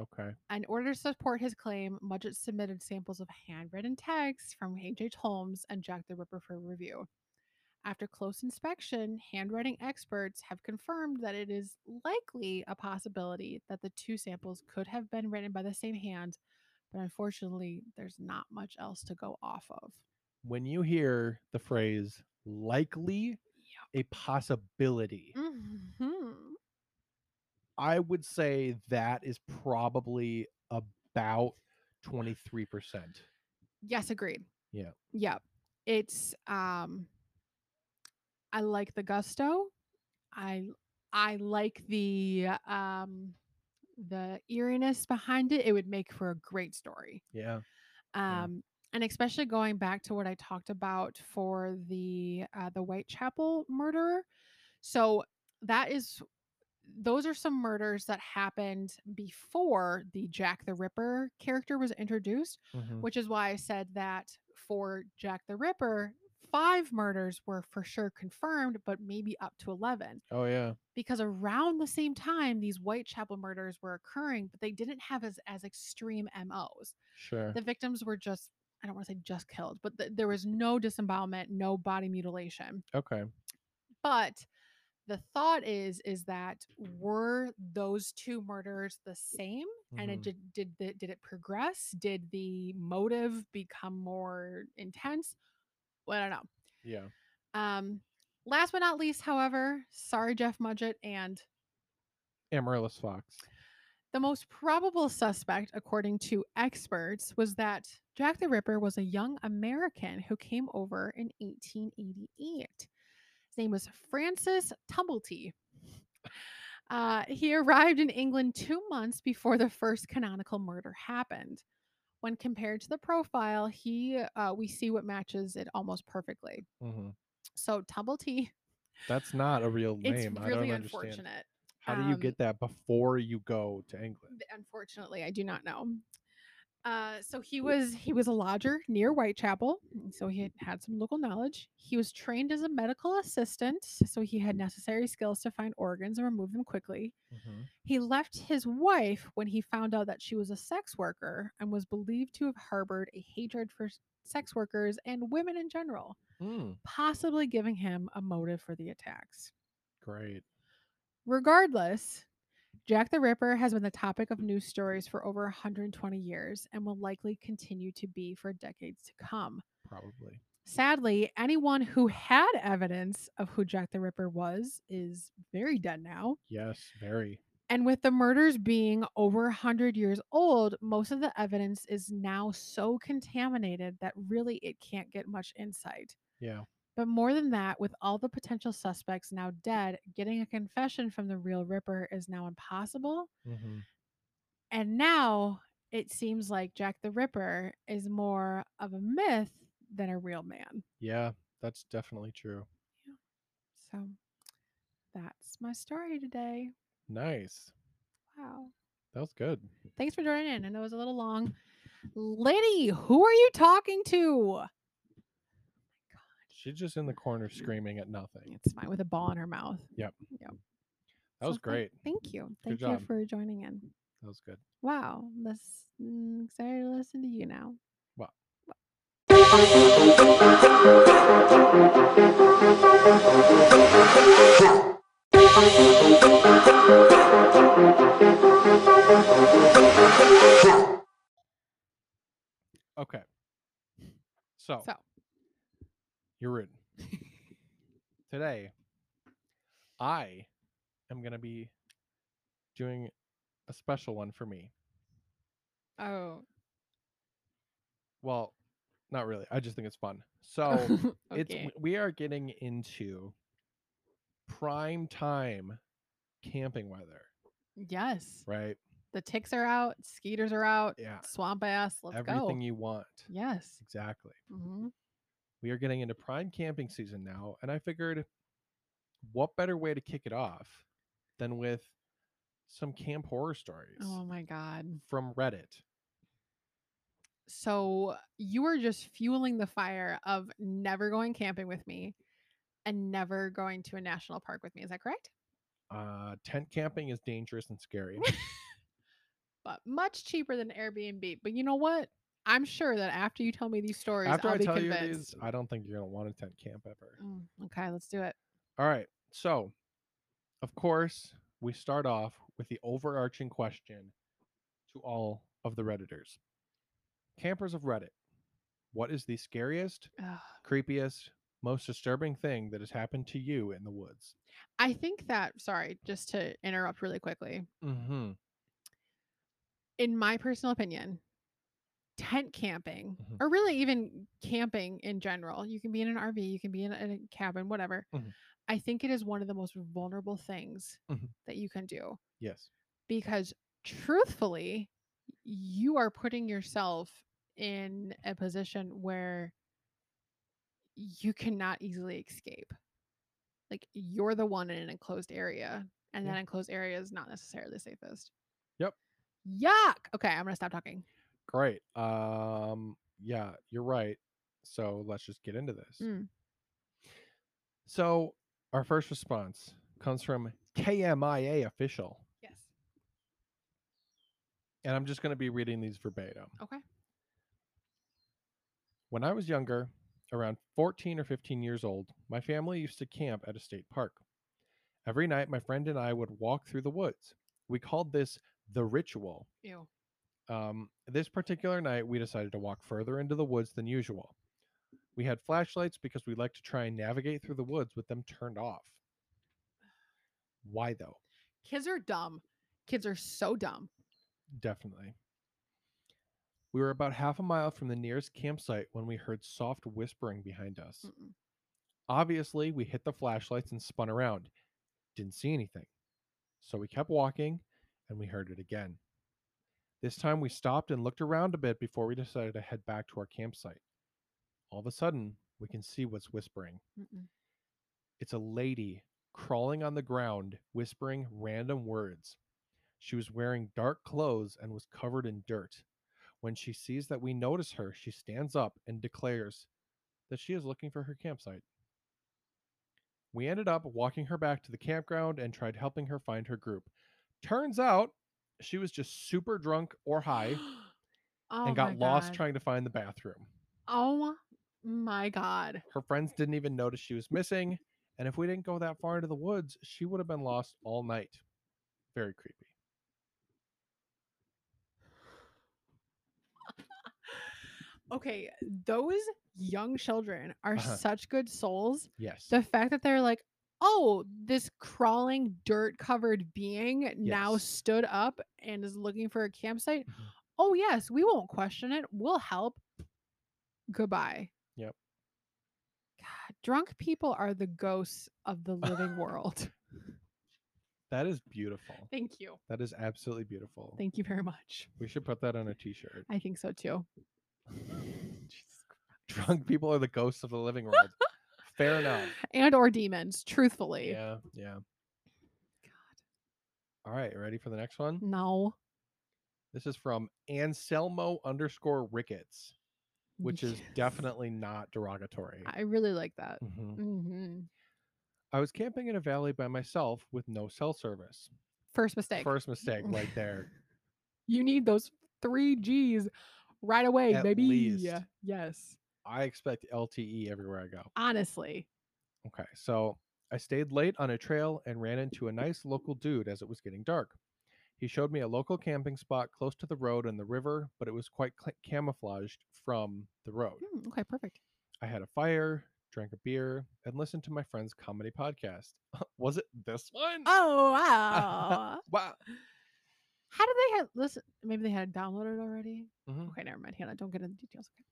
Okay. In order to support his claim, Mudgett submitted samples of handwritten texts from H. H. Holmes and Jack the Ripper for review. After close inspection, handwriting experts have confirmed that it is likely a possibility that the 2 samples could have been written by the same hand, but unfortunately, there's not much else to go off of. When you hear the phrase likely, a possibility, I would say that is probably about 23%. Yes, agreed. Yeah. Yeah. It's, I like the gusto. I like the eeriness behind it. It would make for a great story. Yeah. And especially going back to what I talked about for the Whitechapel murderer. So that is, those are some murders that happened before the Jack the Ripper character was introduced, which is why I said that for Jack the Ripper, 5 murders were for sure confirmed, but maybe up to 11. Oh, yeah. Because around the same time, these Whitechapel murders were occurring, but they didn't have as extreme MOs. Sure. The victims were just, I don't want to say just killed, but there was no disembowelment, no body mutilation. Okay. But the thought is that were those 2 murders the same? And it did it progress? Did the motive become more intense? I don't know. Yeah. Last but not least, however, sorry, Jeff Mudgett and Amaryllis Fox. The most probable suspect, according to experts, was that Jack the Ripper was a young American who came over in 1888. His name was Francis Tumblety. He arrived in England 2 months before the first canonical murder happened. When compared to the profile, we see what matches it almost perfectly. So Tumblety. That's not a real name. It's really unfortunate. How do you get that before you go to England? Unfortunately, I do not know. So he was a lodger near Whitechapel. So he had some local knowledge. He was trained as a medical assistant. So he had necessary skills to find organs and remove them quickly. He left his wife when he found out that she was a sex worker and was believed to have harbored a hatred for sex workers and women in general, possibly giving him a motive for the attacks. Great. Regardless, Jack the Ripper has been the topic of news stories for over 120 years and will likely continue to be for decades to come. Probably. Sadly, anyone who had evidence of who Jack the Ripper was is very dead now. Yes, very. And with the murders being over 100 years old, most of the evidence is now so contaminated that really it can't get much insight. Yeah. But more than that, with all the potential suspects now dead, getting a confession from the real Ripper is now impossible. And now it seems like Jack the Ripper is more of a myth than a real man. Yeah, that's definitely true. Yeah. So that's my story today. Nice. Wow. That was good. Thanks for joining in. I know it was a little long. Liddy, who are you talking to? She's just in the corner screaming at nothing. It's fine, with a ball in her mouth. Yep. That was great. Thank you. Thank you for joining in. That was good. Wow. I'm excited to listen to you now. Wow. Okay. So. You're rude. Today, I am going to be doing a special one for me. Oh. Well, not really. I just think it's fun. So we are getting into prime time camping weather. Yes. Right. The ticks are out. Skeeters are out. Yeah. Swamp ass. Let's go. Everything you want. Yes. Exactly. Mm-hmm. We are getting into prime camping season now. And I figured what better way to kick it off than with some camp horror stories. Oh my God. From Reddit. So you are just fueling the fire of never going camping with me and never going to a national park with me. Is that correct? Tent camping is dangerous and scary. But much cheaper than Airbnb. But you know what? I'm sure that after you tell me these stories, I'll be convinced. I don't think you're going to want to tent camp ever. Okay, let's do it. All right. So, of course, we start off with the overarching question to all of the Redditors. Campers of Reddit, what is the scariest, creepiest, most disturbing thing that has happened to you in the woods? I think that, sorry, just to interrupt really quickly. Mm-hmm. In my personal opinion, tent camping, or really even camping in general, you can be in an RV, you can be in a cabin, whatever. I think it is one of the most vulnerable things that you can do. Yes. Because truthfully, you are putting yourself in a position where you cannot easily escape. Like, you're the one in an enclosed area, and that enclosed area is not necessarily the safest. Yep. Yuck. Okay, I'm gonna stop talking. Great. Yeah, you're right. So let's just get into this. So our first response comes from KMIA Official. Yes. And I'm just going to be reading these verbatim. Okay. When I was younger, around 14 or 15 years old, my family used to camp at a state park. Every night, my friend and I would walk through the woods. We called this the ritual. Ew. This particular night, we decided to walk further into the woods than usual. We had flashlights because we like to try and navigate through the woods with them turned off. Why, though? Kids are dumb. Kids are so dumb. Definitely. We were about half a mile from the nearest campsite when we heard soft whispering behind us. Obviously, we hit the flashlights and spun around. Didn't see anything. So we kept walking, and we heard it again. This time we stopped and looked around a bit before we decided to head back to our campsite. All of a sudden, we can see what's whispering. It's a lady crawling on the ground, whispering random words. She was wearing dark clothes and was covered in dirt. When she sees that we notice her, she stands up and declares that she is looking for her campsite. We ended up walking her back to the campground and tried helping her find her group. Turns out, she was just super drunk or high and got lost trying to find the bathroom. Oh my God. Her friends didn't even notice she was missing. And if we didn't go that far into the woods, she would have been lost all night. Very creepy. Okay. Those young children are such good souls. Yes. The fact that they're like, oh, this crawling, dirt-covered being now stood up and is looking for a campsite. Oh, yes, we won't question it. We'll help. Goodbye. Yep. God, drunk people are the ghosts of the living world. That is beautiful. Thank you. That is absolutely beautiful. Thank you very much. We should put that on a t-shirt. I think so, too. Jesus Christ. Drunk people are the ghosts of the living world. Fair enough. And or demons, truthfully. Yeah, yeah. God. All right, ready for the next one? No. This is from Anselmo_Ricketts, which is definitely not derogatory. I really like that. I was camping in a valley by myself with no cell service. First mistake. First mistake right there. You need those 3Gs right away, at baby. Least. Yes. I expect LTE everywhere I go. Honestly. Okay, so I stayed late on a trail and ran into a nice local dude as it was getting dark. He showed me a local camping spot close to the road and the river, but it was quite camouflaged from the road. Okay, perfect. I had a fire, drank a beer, and listened to my friend's comedy podcast. Was it this one? Oh, wow. Wow. How do they had listen. Maybe they had downloaded already. Mm-hmm. Okay, never mind. Hannah, don't get into the details. Okay.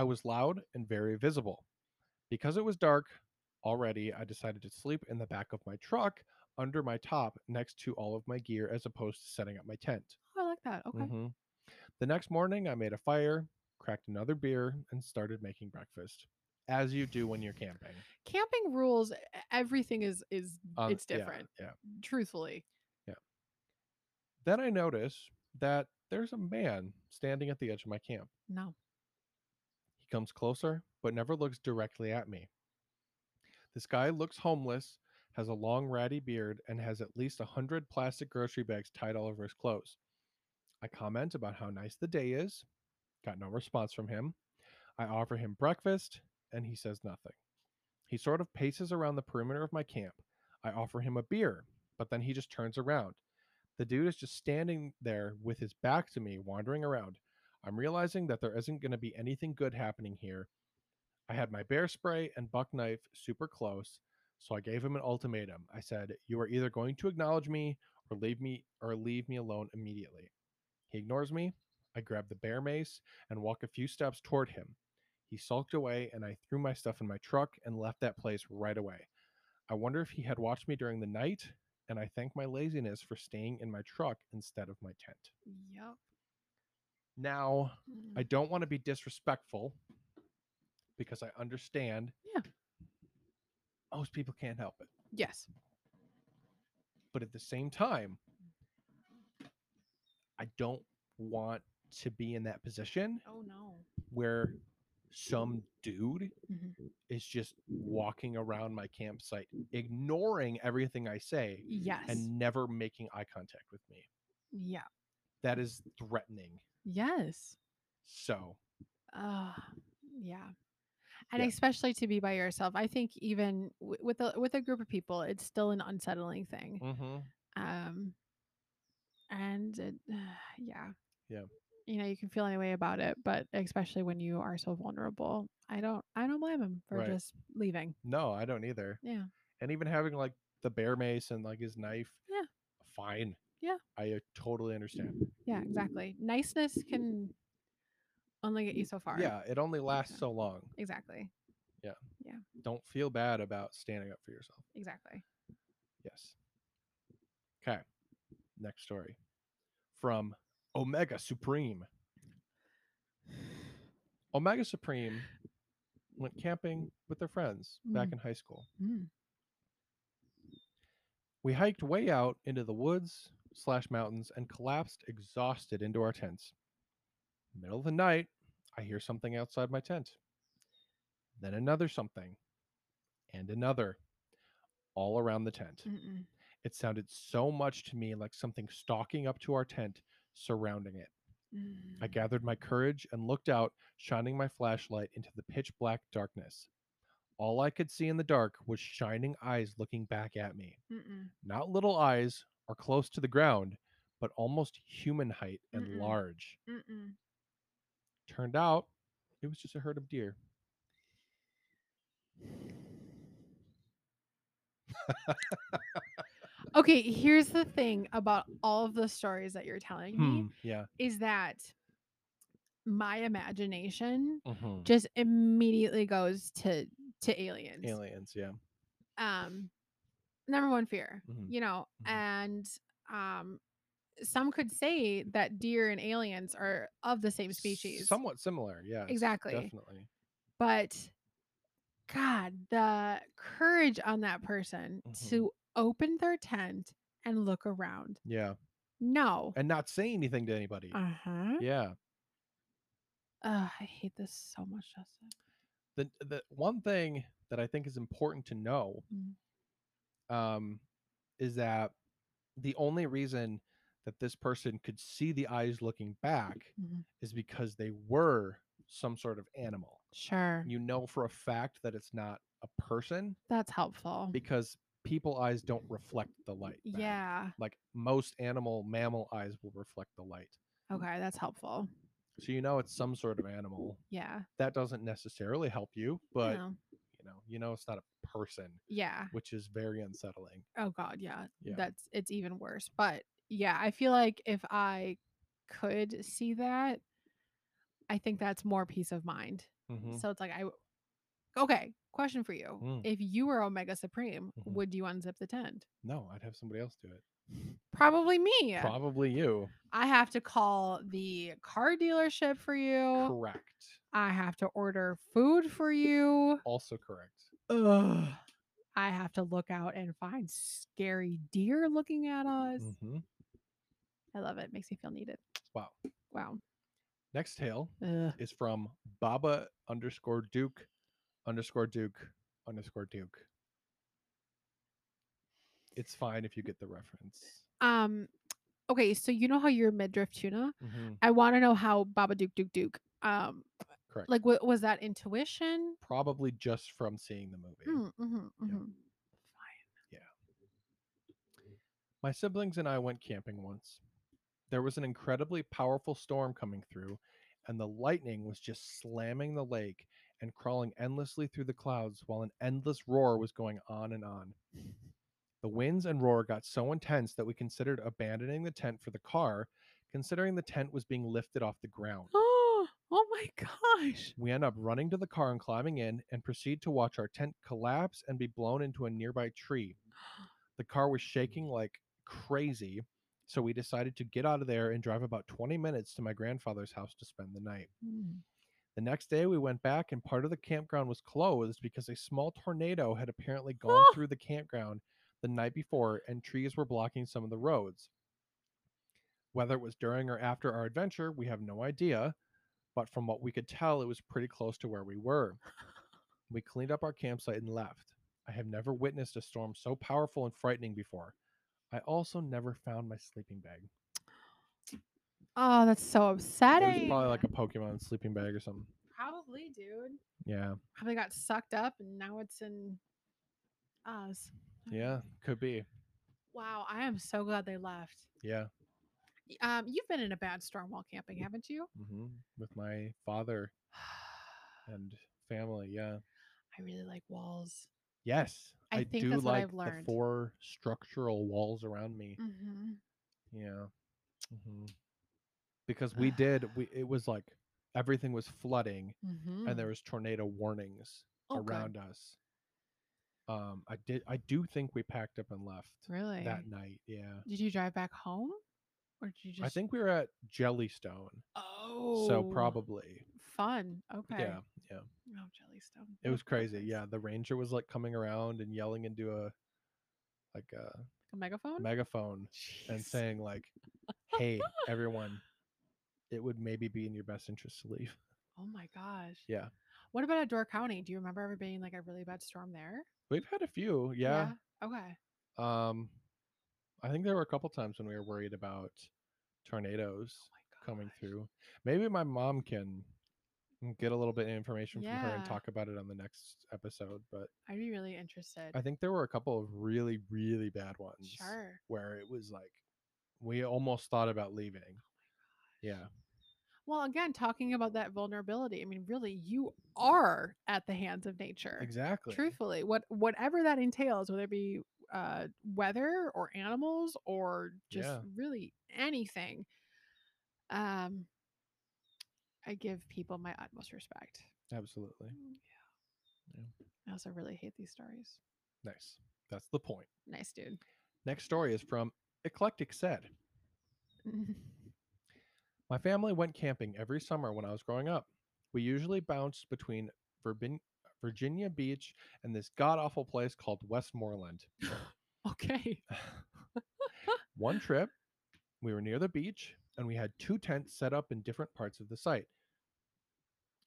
I was loud and very visible. Because it was dark already, I decided to sleep in the back of my truck under my top next to all of my gear as opposed to setting up my tent. Oh, I like that. Okay. Mm-hmm. The next morning, I made a fire, cracked another beer, and started making breakfast. As you do when you're camping. Camping rules. Everything is it's different. Yeah, yeah. Truthfully. Yeah. Then I notice that there's a man standing at the edge of my camp. No. He comes closer, but never looks directly at me. This guy looks homeless, has a long ratty beard, and has at least 100 plastic grocery bags tied all over his clothes. I comment about how nice the day is. Got no response from him. I offer him breakfast, and he says nothing. He sort of paces around the perimeter of my camp. I offer him a beer, but then he just turns around. The dude is just standing there with his back to me, wandering around. I'm realizing that there isn't going to be anything good happening here. I had my bear spray and buck knife super close, so I gave him an ultimatum. I said, "You are either going to acknowledge me or leave me alone immediately." He ignores me. I grab the bear mace and walk a few steps toward him. He sulked away, and I threw my stuff in my truck and left that place right away. I wonder if he had watched me during the night, and I thank my laziness for staying in my truck instead of my tent. Yep. Now, I don't want to be disrespectful because I understand. Yeah. Most people can't help it. Yes. But at the same time, I don't want to be in that position. Oh, no. Where some dude mm-hmm. is just walking around my campsite, ignoring everything I say, yes, and never making eye contact with me. Yeah. That is threatening. Yes. So. Yeah. And yeah, especially to be by yourself. I think even with a group of people, it's still an unsettling thing. Mm-hmm. And it, yeah. Yeah. You know, you can feel any way about it, but especially when you are so vulnerable, I don't blame him for right. just leaving. No, I don't either. Yeah. And even having like the bear mace and like his knife. Yeah. Fine. Yeah. I totally understand. Yeah, exactly. Niceness can only get you so far. Yeah. It only lasts so long. Exactly. Yeah. Yeah. Don't feel bad about standing up for yourself. Exactly. Yes. Okay. Next story from Omega Supreme. Omega Supreme went camping with their friends back in high school. Mm. We hiked way out into the woods/mountains and collapsed exhausted into our tents. Middle of the night, I hear something outside my tent. Then another something. And another. All around the tent. Mm-mm. It sounded so much to me like something stalking up to our tent, surrounding it. Mm. I gathered my courage and looked out, shining my flashlight into the pitch black darkness. All I could see in the dark was shining eyes looking back at me. Mm-mm. Not little eyes or close to the ground, but almost human height and Mm-mm. large. Mm-mm. Turned out it was just a herd of deer. Okay, here's the thing about all of the stories that you're telling me is that my imagination just immediately goes to aliens. Aliens, yeah. Number one fear, you know, and some could say that deer and aliens are of the same species. Somewhat similar, yeah. Exactly. Definitely. But God, the courage on that person to open their tent and look around. Yeah. No. And not say anything to anybody. Uh-huh. Yeah. I hate this so much, Justin. The one thing that I think is important to know is that the only reason that this person could see the eyes looking back is because they were some sort of animal. Sure. You know for a fact that it's not a person. That's helpful. Because people eyes don't reflect the light back. Yeah. Like most mammal eyes will reflect the light. Okay, that's helpful. So you know it's some sort of animal. Yeah. That doesn't necessarily help you, but you know it's not a person. Yeah. Which is very unsettling. Oh God, yeah. That's it's even worse. But yeah, I feel like if I could see that, I think that's more peace of mind. Mm-hmm. So it's like, okay, question for you. If you were Omega Supreme, would you unzip the tent? No, I'd have somebody else do it. Probably me. Probably you. I have to call the car dealership for you. Correct. I have to order food for you. Also correct. Ugh. I have to look out and find scary deer looking at us. Mm-hmm. I love it. Makes me feel needed. Wow. Wow. Next tale is from Baba _Duke_Duke_Duke. It's fine if you get the reference. Okay, so you know how you're midriff tuna? Mm-hmm. I want to know how Baba Duke. Correct. Like, was that intuition? Probably just from seeing the movie. Mm-hmm. Fine. Yeah. My siblings and I went camping once. There was an incredibly powerful storm coming through, and the lightning was just slamming the lake and crawling endlessly through the clouds while an endless roar was going on and on. The winds and roar got so intense that we considered abandoning the tent for the car, considering the tent was being lifted off the ground. Oh my gosh. We end up running to the car and climbing in and proceed to watch our tent collapse and be blown into a nearby tree. The car was shaking like crazy, so we decided to get out of there and drive about 20 minutes to my grandfather's house to spend the night. The next day we went back, and part of the campground was closed because a small tornado had apparently gone through the campground the night before, and trees were blocking some of the roads. Whether it was during or after our adventure, we have no idea, but from what we could tell, it was pretty close to where we were. We cleaned up our campsite and left. I have never witnessed a storm so powerful and frightening before. I also never found my sleeping bag. Oh, that's so upsetting. It was probably like a Pokemon sleeping bag or something. Probably, dude. Yeah. Probably got sucked up, and now it's in Oz. Yeah, could be. Wow, I am so glad they left. Yeah. You've been in a bad storm while camping, haven't you? Mm-hmm. With my father and family, yeah. I really like walls. Yes. I think do that's like what I've learned. The four structural walls around me. Mm-hmm. Yeah. Mm-hmm. Because it was like everything was flooding, and there was tornado warnings around us. I do think we packed up and left. Really? That night, yeah. Did you drive back home? Or did you just... I think we were at Jellystone. Oh. So probably. Fun. Okay. Yeah. Yeah. Oh, Jellystone. It was crazy. Yeah. The ranger was like coming around and yelling into a megaphone? Megaphone. Jeez. And saying like, hey, everyone, it would maybe be in your best interest to leave. Oh my gosh. Yeah. What about at Door County? Do you remember ever being like a really bad storm there? We've had a few, yeah. Yeah. Okay. I think there were a couple times when we were worried about tornadoes coming through. Maybe my mom can get a little bit of information from her and talk about it on the next episode. But I'd be really interested. I think there were a couple of really, really bad ones. Sure. Where it was like we almost thought about leaving. Oh my gosh. Yeah. Well, again, talking about that vulnerability, I mean, really, you are at the hands of nature. Exactly. Truthfully, whatever that entails, whether it be weather or animals or just really anything, I give people my utmost respect. Absolutely. Yeah. I also really hate these stories. Nice. That's the point. Nice, dude. Next story is from Eclectic Said. My family went camping every summer when I was growing up. We usually bounced between Virginia Beach and this god-awful place called Westmoreland. Okay. One trip, we were near the beach, and we had two tents set up in different parts of the site.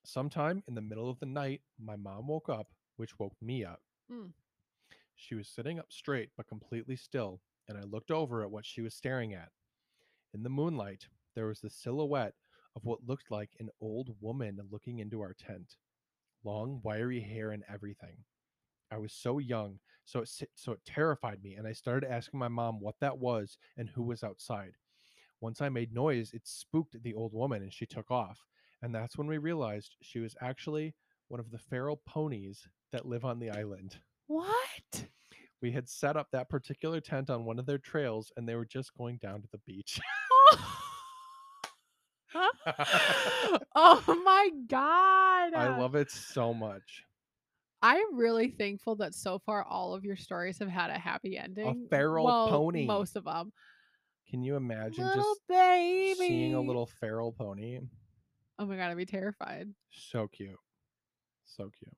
Sometime in the middle of the night, my mom woke up, which woke me up. She was sitting up straight but completely still, and I looked over at what she was staring at. In the moonlight, there was the silhouette of what looked like an old woman looking into our tent. Long, wiry hair and everything. I was so young, so it terrified me, and I started asking my mom what that was and who was outside. Once I made noise, it spooked the old woman, and she took off. And that's when we realized she was actually one of the feral ponies that live on the island. What? We had set up that particular tent on one of their trails, and they were just going down to the beach. Oh my God. I love it so much. I'm really thankful that so far all of your stories have had a happy ending. A feral pony. Most of them. Can you imagine seeing a little feral pony? Oh my God, I'd be terrified. So cute. So cute.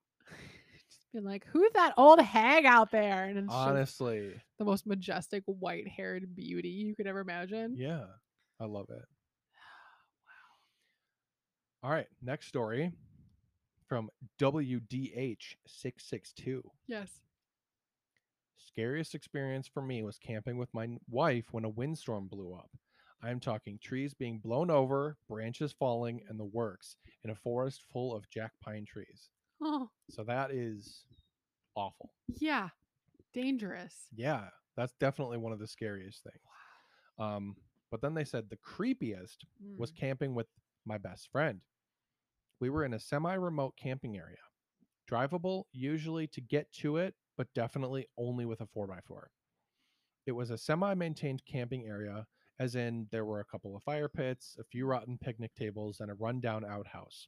Just being like, who's that old hag out there? And honestly. The most majestic white-haired beauty you could ever imagine. Yeah. I love it. Wow. All right. Next story. From WDH662. Yes. Scariest experience for me was camping with my wife when a windstorm blew up. I'm talking trees being blown over, branches falling, and the works, in a forest full of jack pine trees. Oh. So that is awful. Yeah. Dangerous. Yeah. That's definitely one of the scariest things. Wow. But then they said the creepiest was camping with my best friend. We were in a semi-remote camping area, drivable usually to get to it, but definitely only with a 4x4. It was a semi-maintained camping area, as in there were a couple of fire pits, a few rotten picnic tables, and a rundown outhouse.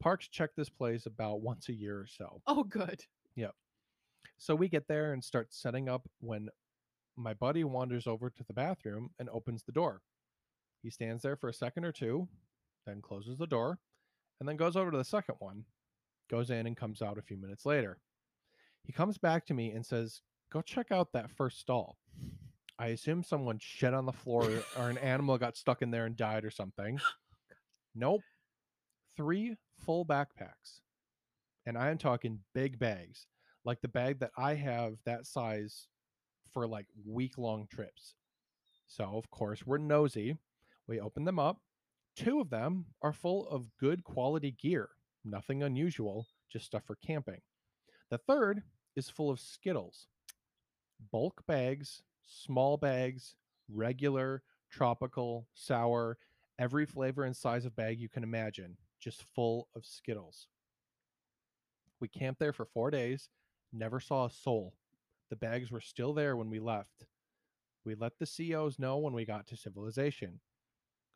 Parks check this place about once a year or so. Oh, good. Yep. So we get there and start setting up when my buddy wanders over to the bathroom and opens the door. He stands there for a second or two, then closes the door. And then goes over to the second one, goes in and comes out a few minutes later. He comes back to me and says, go check out that first stall. I assume someone shed on the floor or an animal got stuck in there and died or something. Nope. 3 full backpacks. And I am talking big bags, like the bag that I have that size for like week-long trips. So, of course, we're nosy. We open them up. 2 of them are full of good quality gear. Nothing unusual, just stuff for camping. The third is full of Skittles. Bulk bags, small bags, regular, tropical, sour, every flavor and size of bag you can imagine, just full of Skittles. We camped there for 4 days, never saw a soul. The bags were still there when we left. We let the COs know when we got to civilization.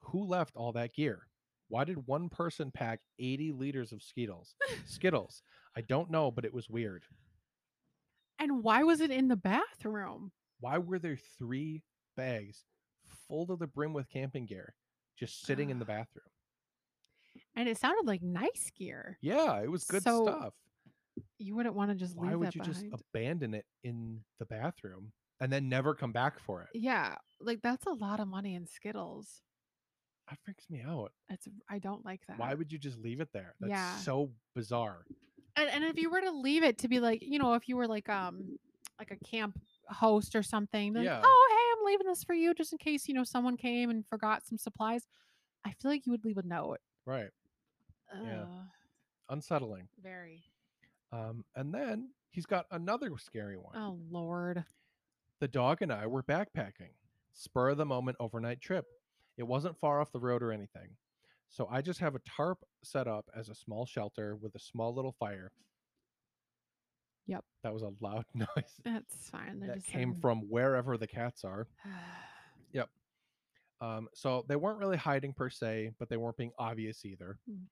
Who left all that gear? Why did one person pack 80 liters of Skittles? Skittles. I don't know, but it was weird. And why was it in the bathroom? Why were there 3 bags full to the brim with camping gear just sitting in the bathroom? And it sounded like nice gear. Yeah, it was good stuff. You wouldn't want to just leave that behind. Why would you just abandon it in the bathroom and then never come back for it? Yeah, like that's a lot of money in Skittles. That freaks me out. I don't like that. Why would you just leave it there? That's so bizarre. And if you were to leave it to be like, you know, if you were like a camp host or something, like, oh, hey, I'm leaving this for you just in case, you know, someone came and forgot some supplies. I feel like you would leave a note. Right. Yeah. Unsettling. Very. And then he's got another scary one. Oh, Lord. The dog and I were backpacking. Spur of the moment overnight trip. It wasn't far off the road or anything. So I just have a tarp set up as a small shelter with a small little fire. Yep. That was a loud noise. That's fine. That came from wherever the cats are. Yep. So they weren't really hiding per se, but they weren't being obvious either. Mm.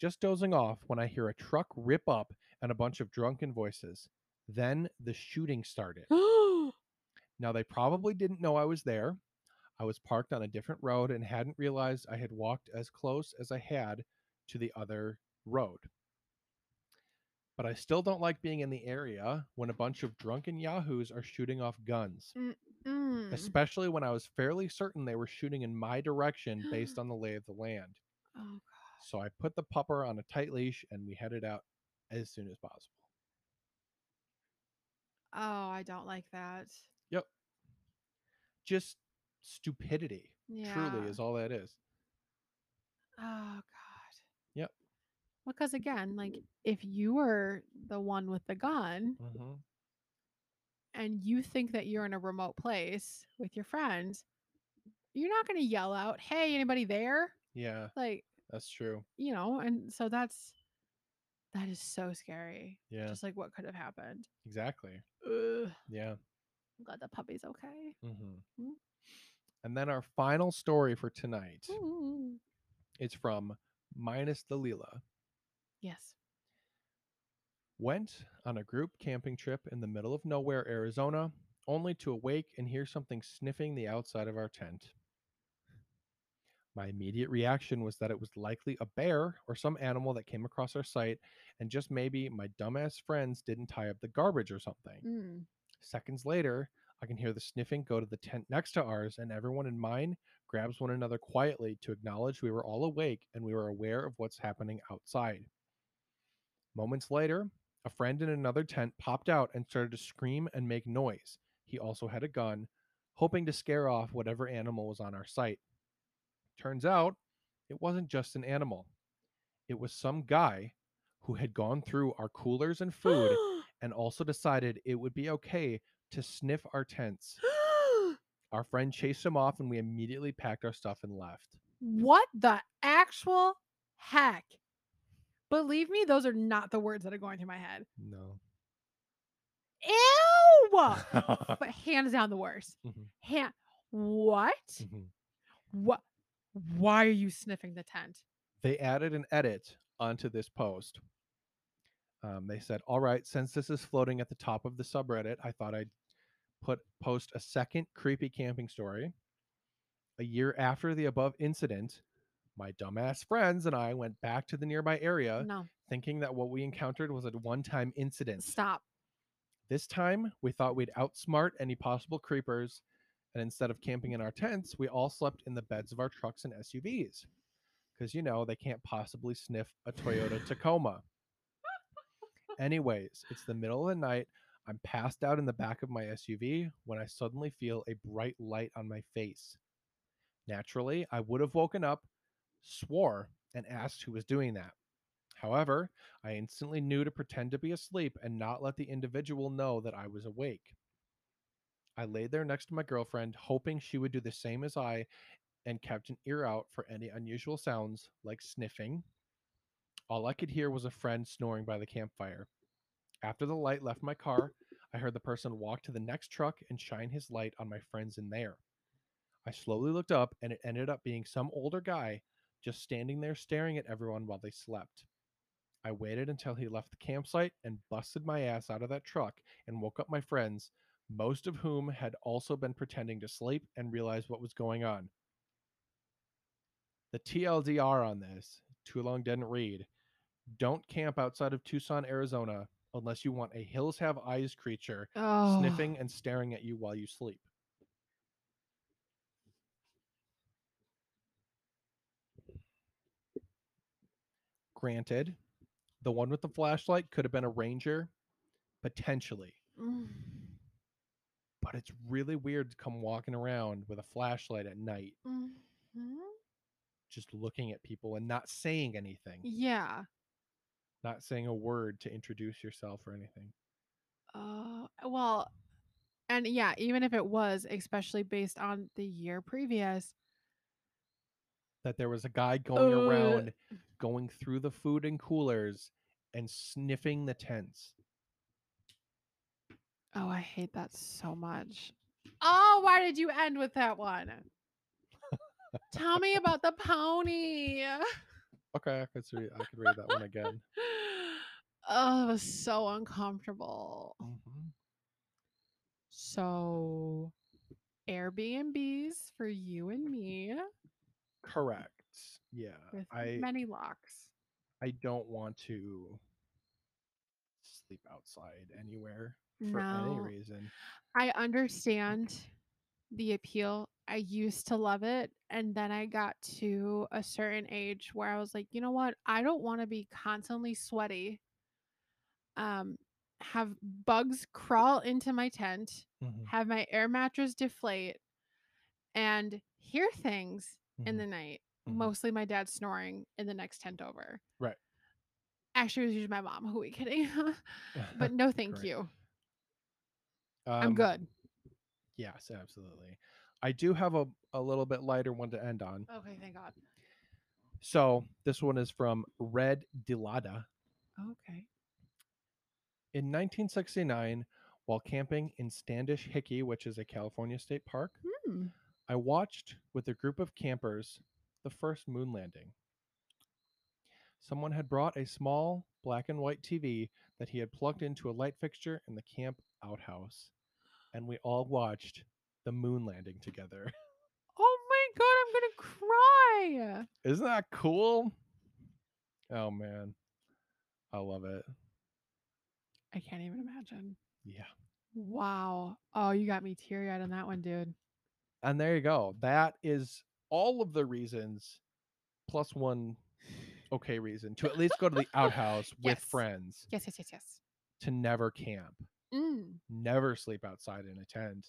Just dozing off when I hear a truck rip up and a bunch of drunken voices. Then the shooting started. Now, they probably didn't know I was there. I was parked on a different road and hadn't realized I had walked as close as I had to the other road. But I still don't like being in the area when a bunch of drunken yahoos are shooting off guns, especially when I was fairly certain they were shooting in my direction based on the lay of the land. Oh, God. So I put the pupper on a tight leash and we headed out as soon as possible. Oh, I don't like that. Yep. Just stupidity truly is all that is. Oh, God. Yep. Because again, like if you were the one with the gun and you think that you're in a remote place with your friends, you're not going to yell out, hey, anybody there? Yeah, like that's true, you know. And so that's That is so scary. Yeah. Just like what could have happened. Exactly. Ugh. Yeah. I'm glad the puppy's okay. Mm-hmm. Mm-hmm. And then our final story for tonight. Mm-hmm. It's from Minus the Leela. Yes. Went on a group camping trip in the middle of nowhere, Arizona, only to awake and hear something sniffing the outside of our tent. My immediate reaction was that it was likely a bear or some animal that came across our site, and just maybe my dumbass friends didn't tie up the garbage or something. Mm. Seconds later, I can hear the sniffing go to the tent next to ours, and everyone in mine grabs one another quietly to acknowledge we were all awake and we were aware of what's happening outside. Moments later, a friend in another tent popped out and started to scream and make noise. He also had a gun, hoping to scare off whatever animal was on our site. Turns out, it wasn't just an animal. It was some guy who had gone through our coolers and food and also decided it would be okay to sniff our tents. Our friend chased him off and we immediately packed our stuff and left. What the actual heck? Believe me, those are not the words that are going through my head. No. Ew! But hands down the worst. Mm-hmm. What? Mm-hmm. What? Why are you sniffing the tent? They added an edit onto this post. They said, all right, since this is floating at the top of the subreddit, I thought I'd post a second creepy camping story. A year after the above incident, my dumbass friends and I went back to the nearby area thinking that what we encountered was a one-time incident. Stop. This time, we thought we'd outsmart any possible creepers, and instead of camping in our tents, we all slept in the beds of our trucks and SUVs. Because, you know, they can't possibly sniff a Toyota Tacoma. Anyways, it's the middle of the night. I'm passed out in the back of my SUV when I suddenly feel a bright light on my face. Naturally, I would have woken up, swore, and asked who was doing that. However, I instantly knew to pretend to be asleep and not let the individual know that I was awake. I laid there next to my girlfriend, hoping she would do the same as I, and kept an ear out for any unusual sounds like sniffing. All I could hear was a friend snoring by the campfire. After the light left my car, I heard the person walk to the next truck and shine his light on my friends in there. I slowly looked up, and it ended up being some older guy just standing there staring at everyone while they slept. I waited until he left the campsite and busted my ass out of that truck and woke up my friends, most of whom had also been pretending to sleep and realized what was going on. The TLDR on this, too long didn't read, don't camp outside of Tucson, Arizona, unless you want a Hills Have Eyes creature sniffing and staring at you while you sleep. Granted, the one with the flashlight could have been a ranger, potentially. But it's really weird to come walking around with a flashlight at night. Mm-hmm. Just looking at people and not saying anything. Yeah. Not saying a word to introduce yourself or anything. Well, and yeah, even if it was, especially based on the year previous. That there was a guy going around, going through the food and coolers and sniffing the tents. Oh, I hate that so much. Oh, why did you end with that one? Tell me about the pony. Okay, I could read that one again. Oh, it was so uncomfortable. Mm-hmm. So, Airbnbs for you and me. Correct. Yeah. With many locks. I don't want to sleep outside anywhere for any reason. I understand the appeal. I used to love it, and then I got to a certain age where I was like, you know what? I don't want to be constantly sweaty, have bugs crawl into my tent, mm-hmm. have my air mattress deflate, and hear things mm-hmm. in the night. Mm-hmm. Mostly my dad snoring in the next tent over. Right. Actually, it was usually my mom. Who are we kidding? But no, thank Great. You. I'm good. Yes, absolutely. I do have a little bit lighter one to end on. Okay, thank God. So this one is from Red Dilada. Oh, okay. In 1969, while camping in Standish Hickey, which is a California state park, I watched with a group of campers the first moon landing. Someone had brought a small black and white TV that he had plugged into a light fixture in the camp outhouse, and we all watched the moon landing together. Oh my God, I'm gonna cry. Isn't that cool? Oh man, I love it. I can't even imagine. Yeah. Wow. Oh, you got me teary-eyed on that one, dude. And there you go. That is all of the reasons, plus one okay reason, to at least go to the outhouse with friends. Yes, yes, yes, yes. To never camp. Never sleep outside in a tent.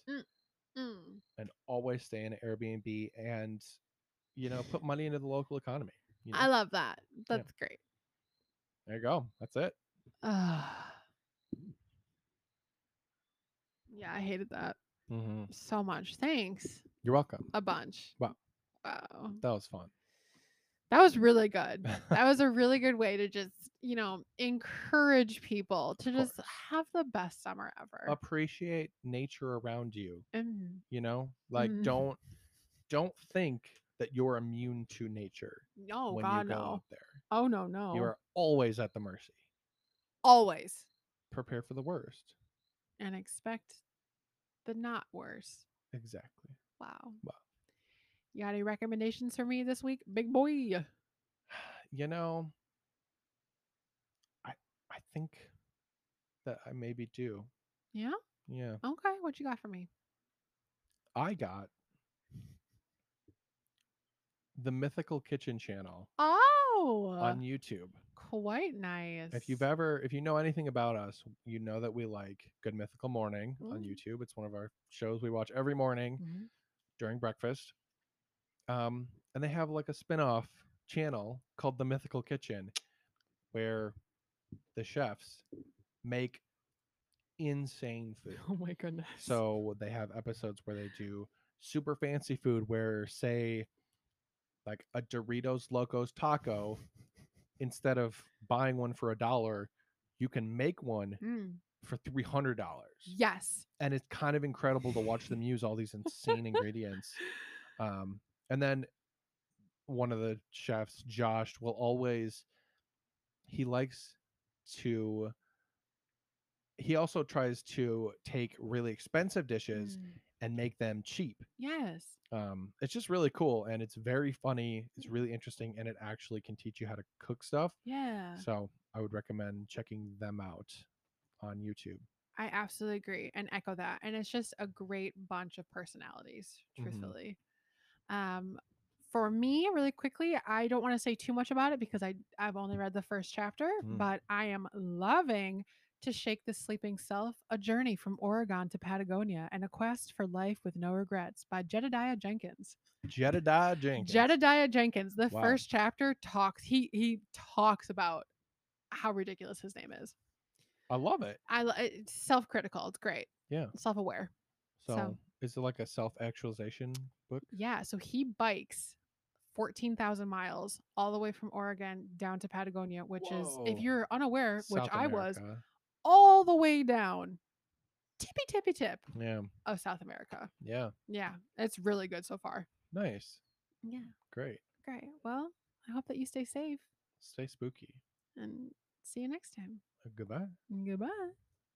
And always stay in an Airbnb and, you know, put money into the local economy. You know? I love that. That's great. There you go. That's it. Yeah, I hated that so much. Thanks. You're welcome. A bunch. Wow. Wow. That was fun. That was really good. That was a really good way to just, you know, encourage people to just have the best summer ever. Appreciate nature around you. You know, like don't think that you're immune to nature. No, when God, you go out there. Oh no, no. You are always at the mercy. Always. Prepare for the worst. And expect the not worse. Exactly. Wow. Wow. You got any recommendations for me this week, big boy? You know, I think that I maybe do. Yeah? Yeah. Okay. What you got for me? I got the Mythical Kitchen channel. Oh. On YouTube. Quite nice. If you know anything about us, you know that we like Good Mythical Morning on YouTube. It's one of our shows we watch every morning during breakfast. And they have like a spin-off channel called The Mythical Kitchen, where the chefs make insane food. Oh my goodness. So they have episodes where they do super fancy food where, say, like a Doritos Locos taco, instead of buying one for $1, you can make one for $300. Yes. And it's kind of incredible to watch them use all these insane ingredients. And then one of the chefs, Josh, will always, he also tries to take really expensive dishes and make them cheap. Yes. It's just really cool. And it's very funny. It's really interesting. And it actually can teach you how to cook stuff. Yeah. So I would recommend checking them out on YouTube. I absolutely agree and echo that. And it's just a great bunch of personalities, truthfully. For me, really quickly, I don't want to say too much about it because I've only read the first chapter, but I am loving To Shake the Sleeping Self, A Journey from Oregon to Patagonia and a Quest for Life with No Regrets by Jedediah Jenkins. The first chapter talks, he talks about how ridiculous his name is. I love it. It's self-critical. It's great. Yeah. Self-aware. So is it like a self-actualization book? Yeah. So he bikes 14,000 miles all the way from Oregon down to Patagonia, which is, if you're unaware, South which America. I was, all the way down, tippy tip of South America. Yeah. Yeah. It's really good so far. Nice. Yeah. Great. Great. Well, I hope that you stay safe. Stay spooky. And see you next time. Goodbye. Goodbye.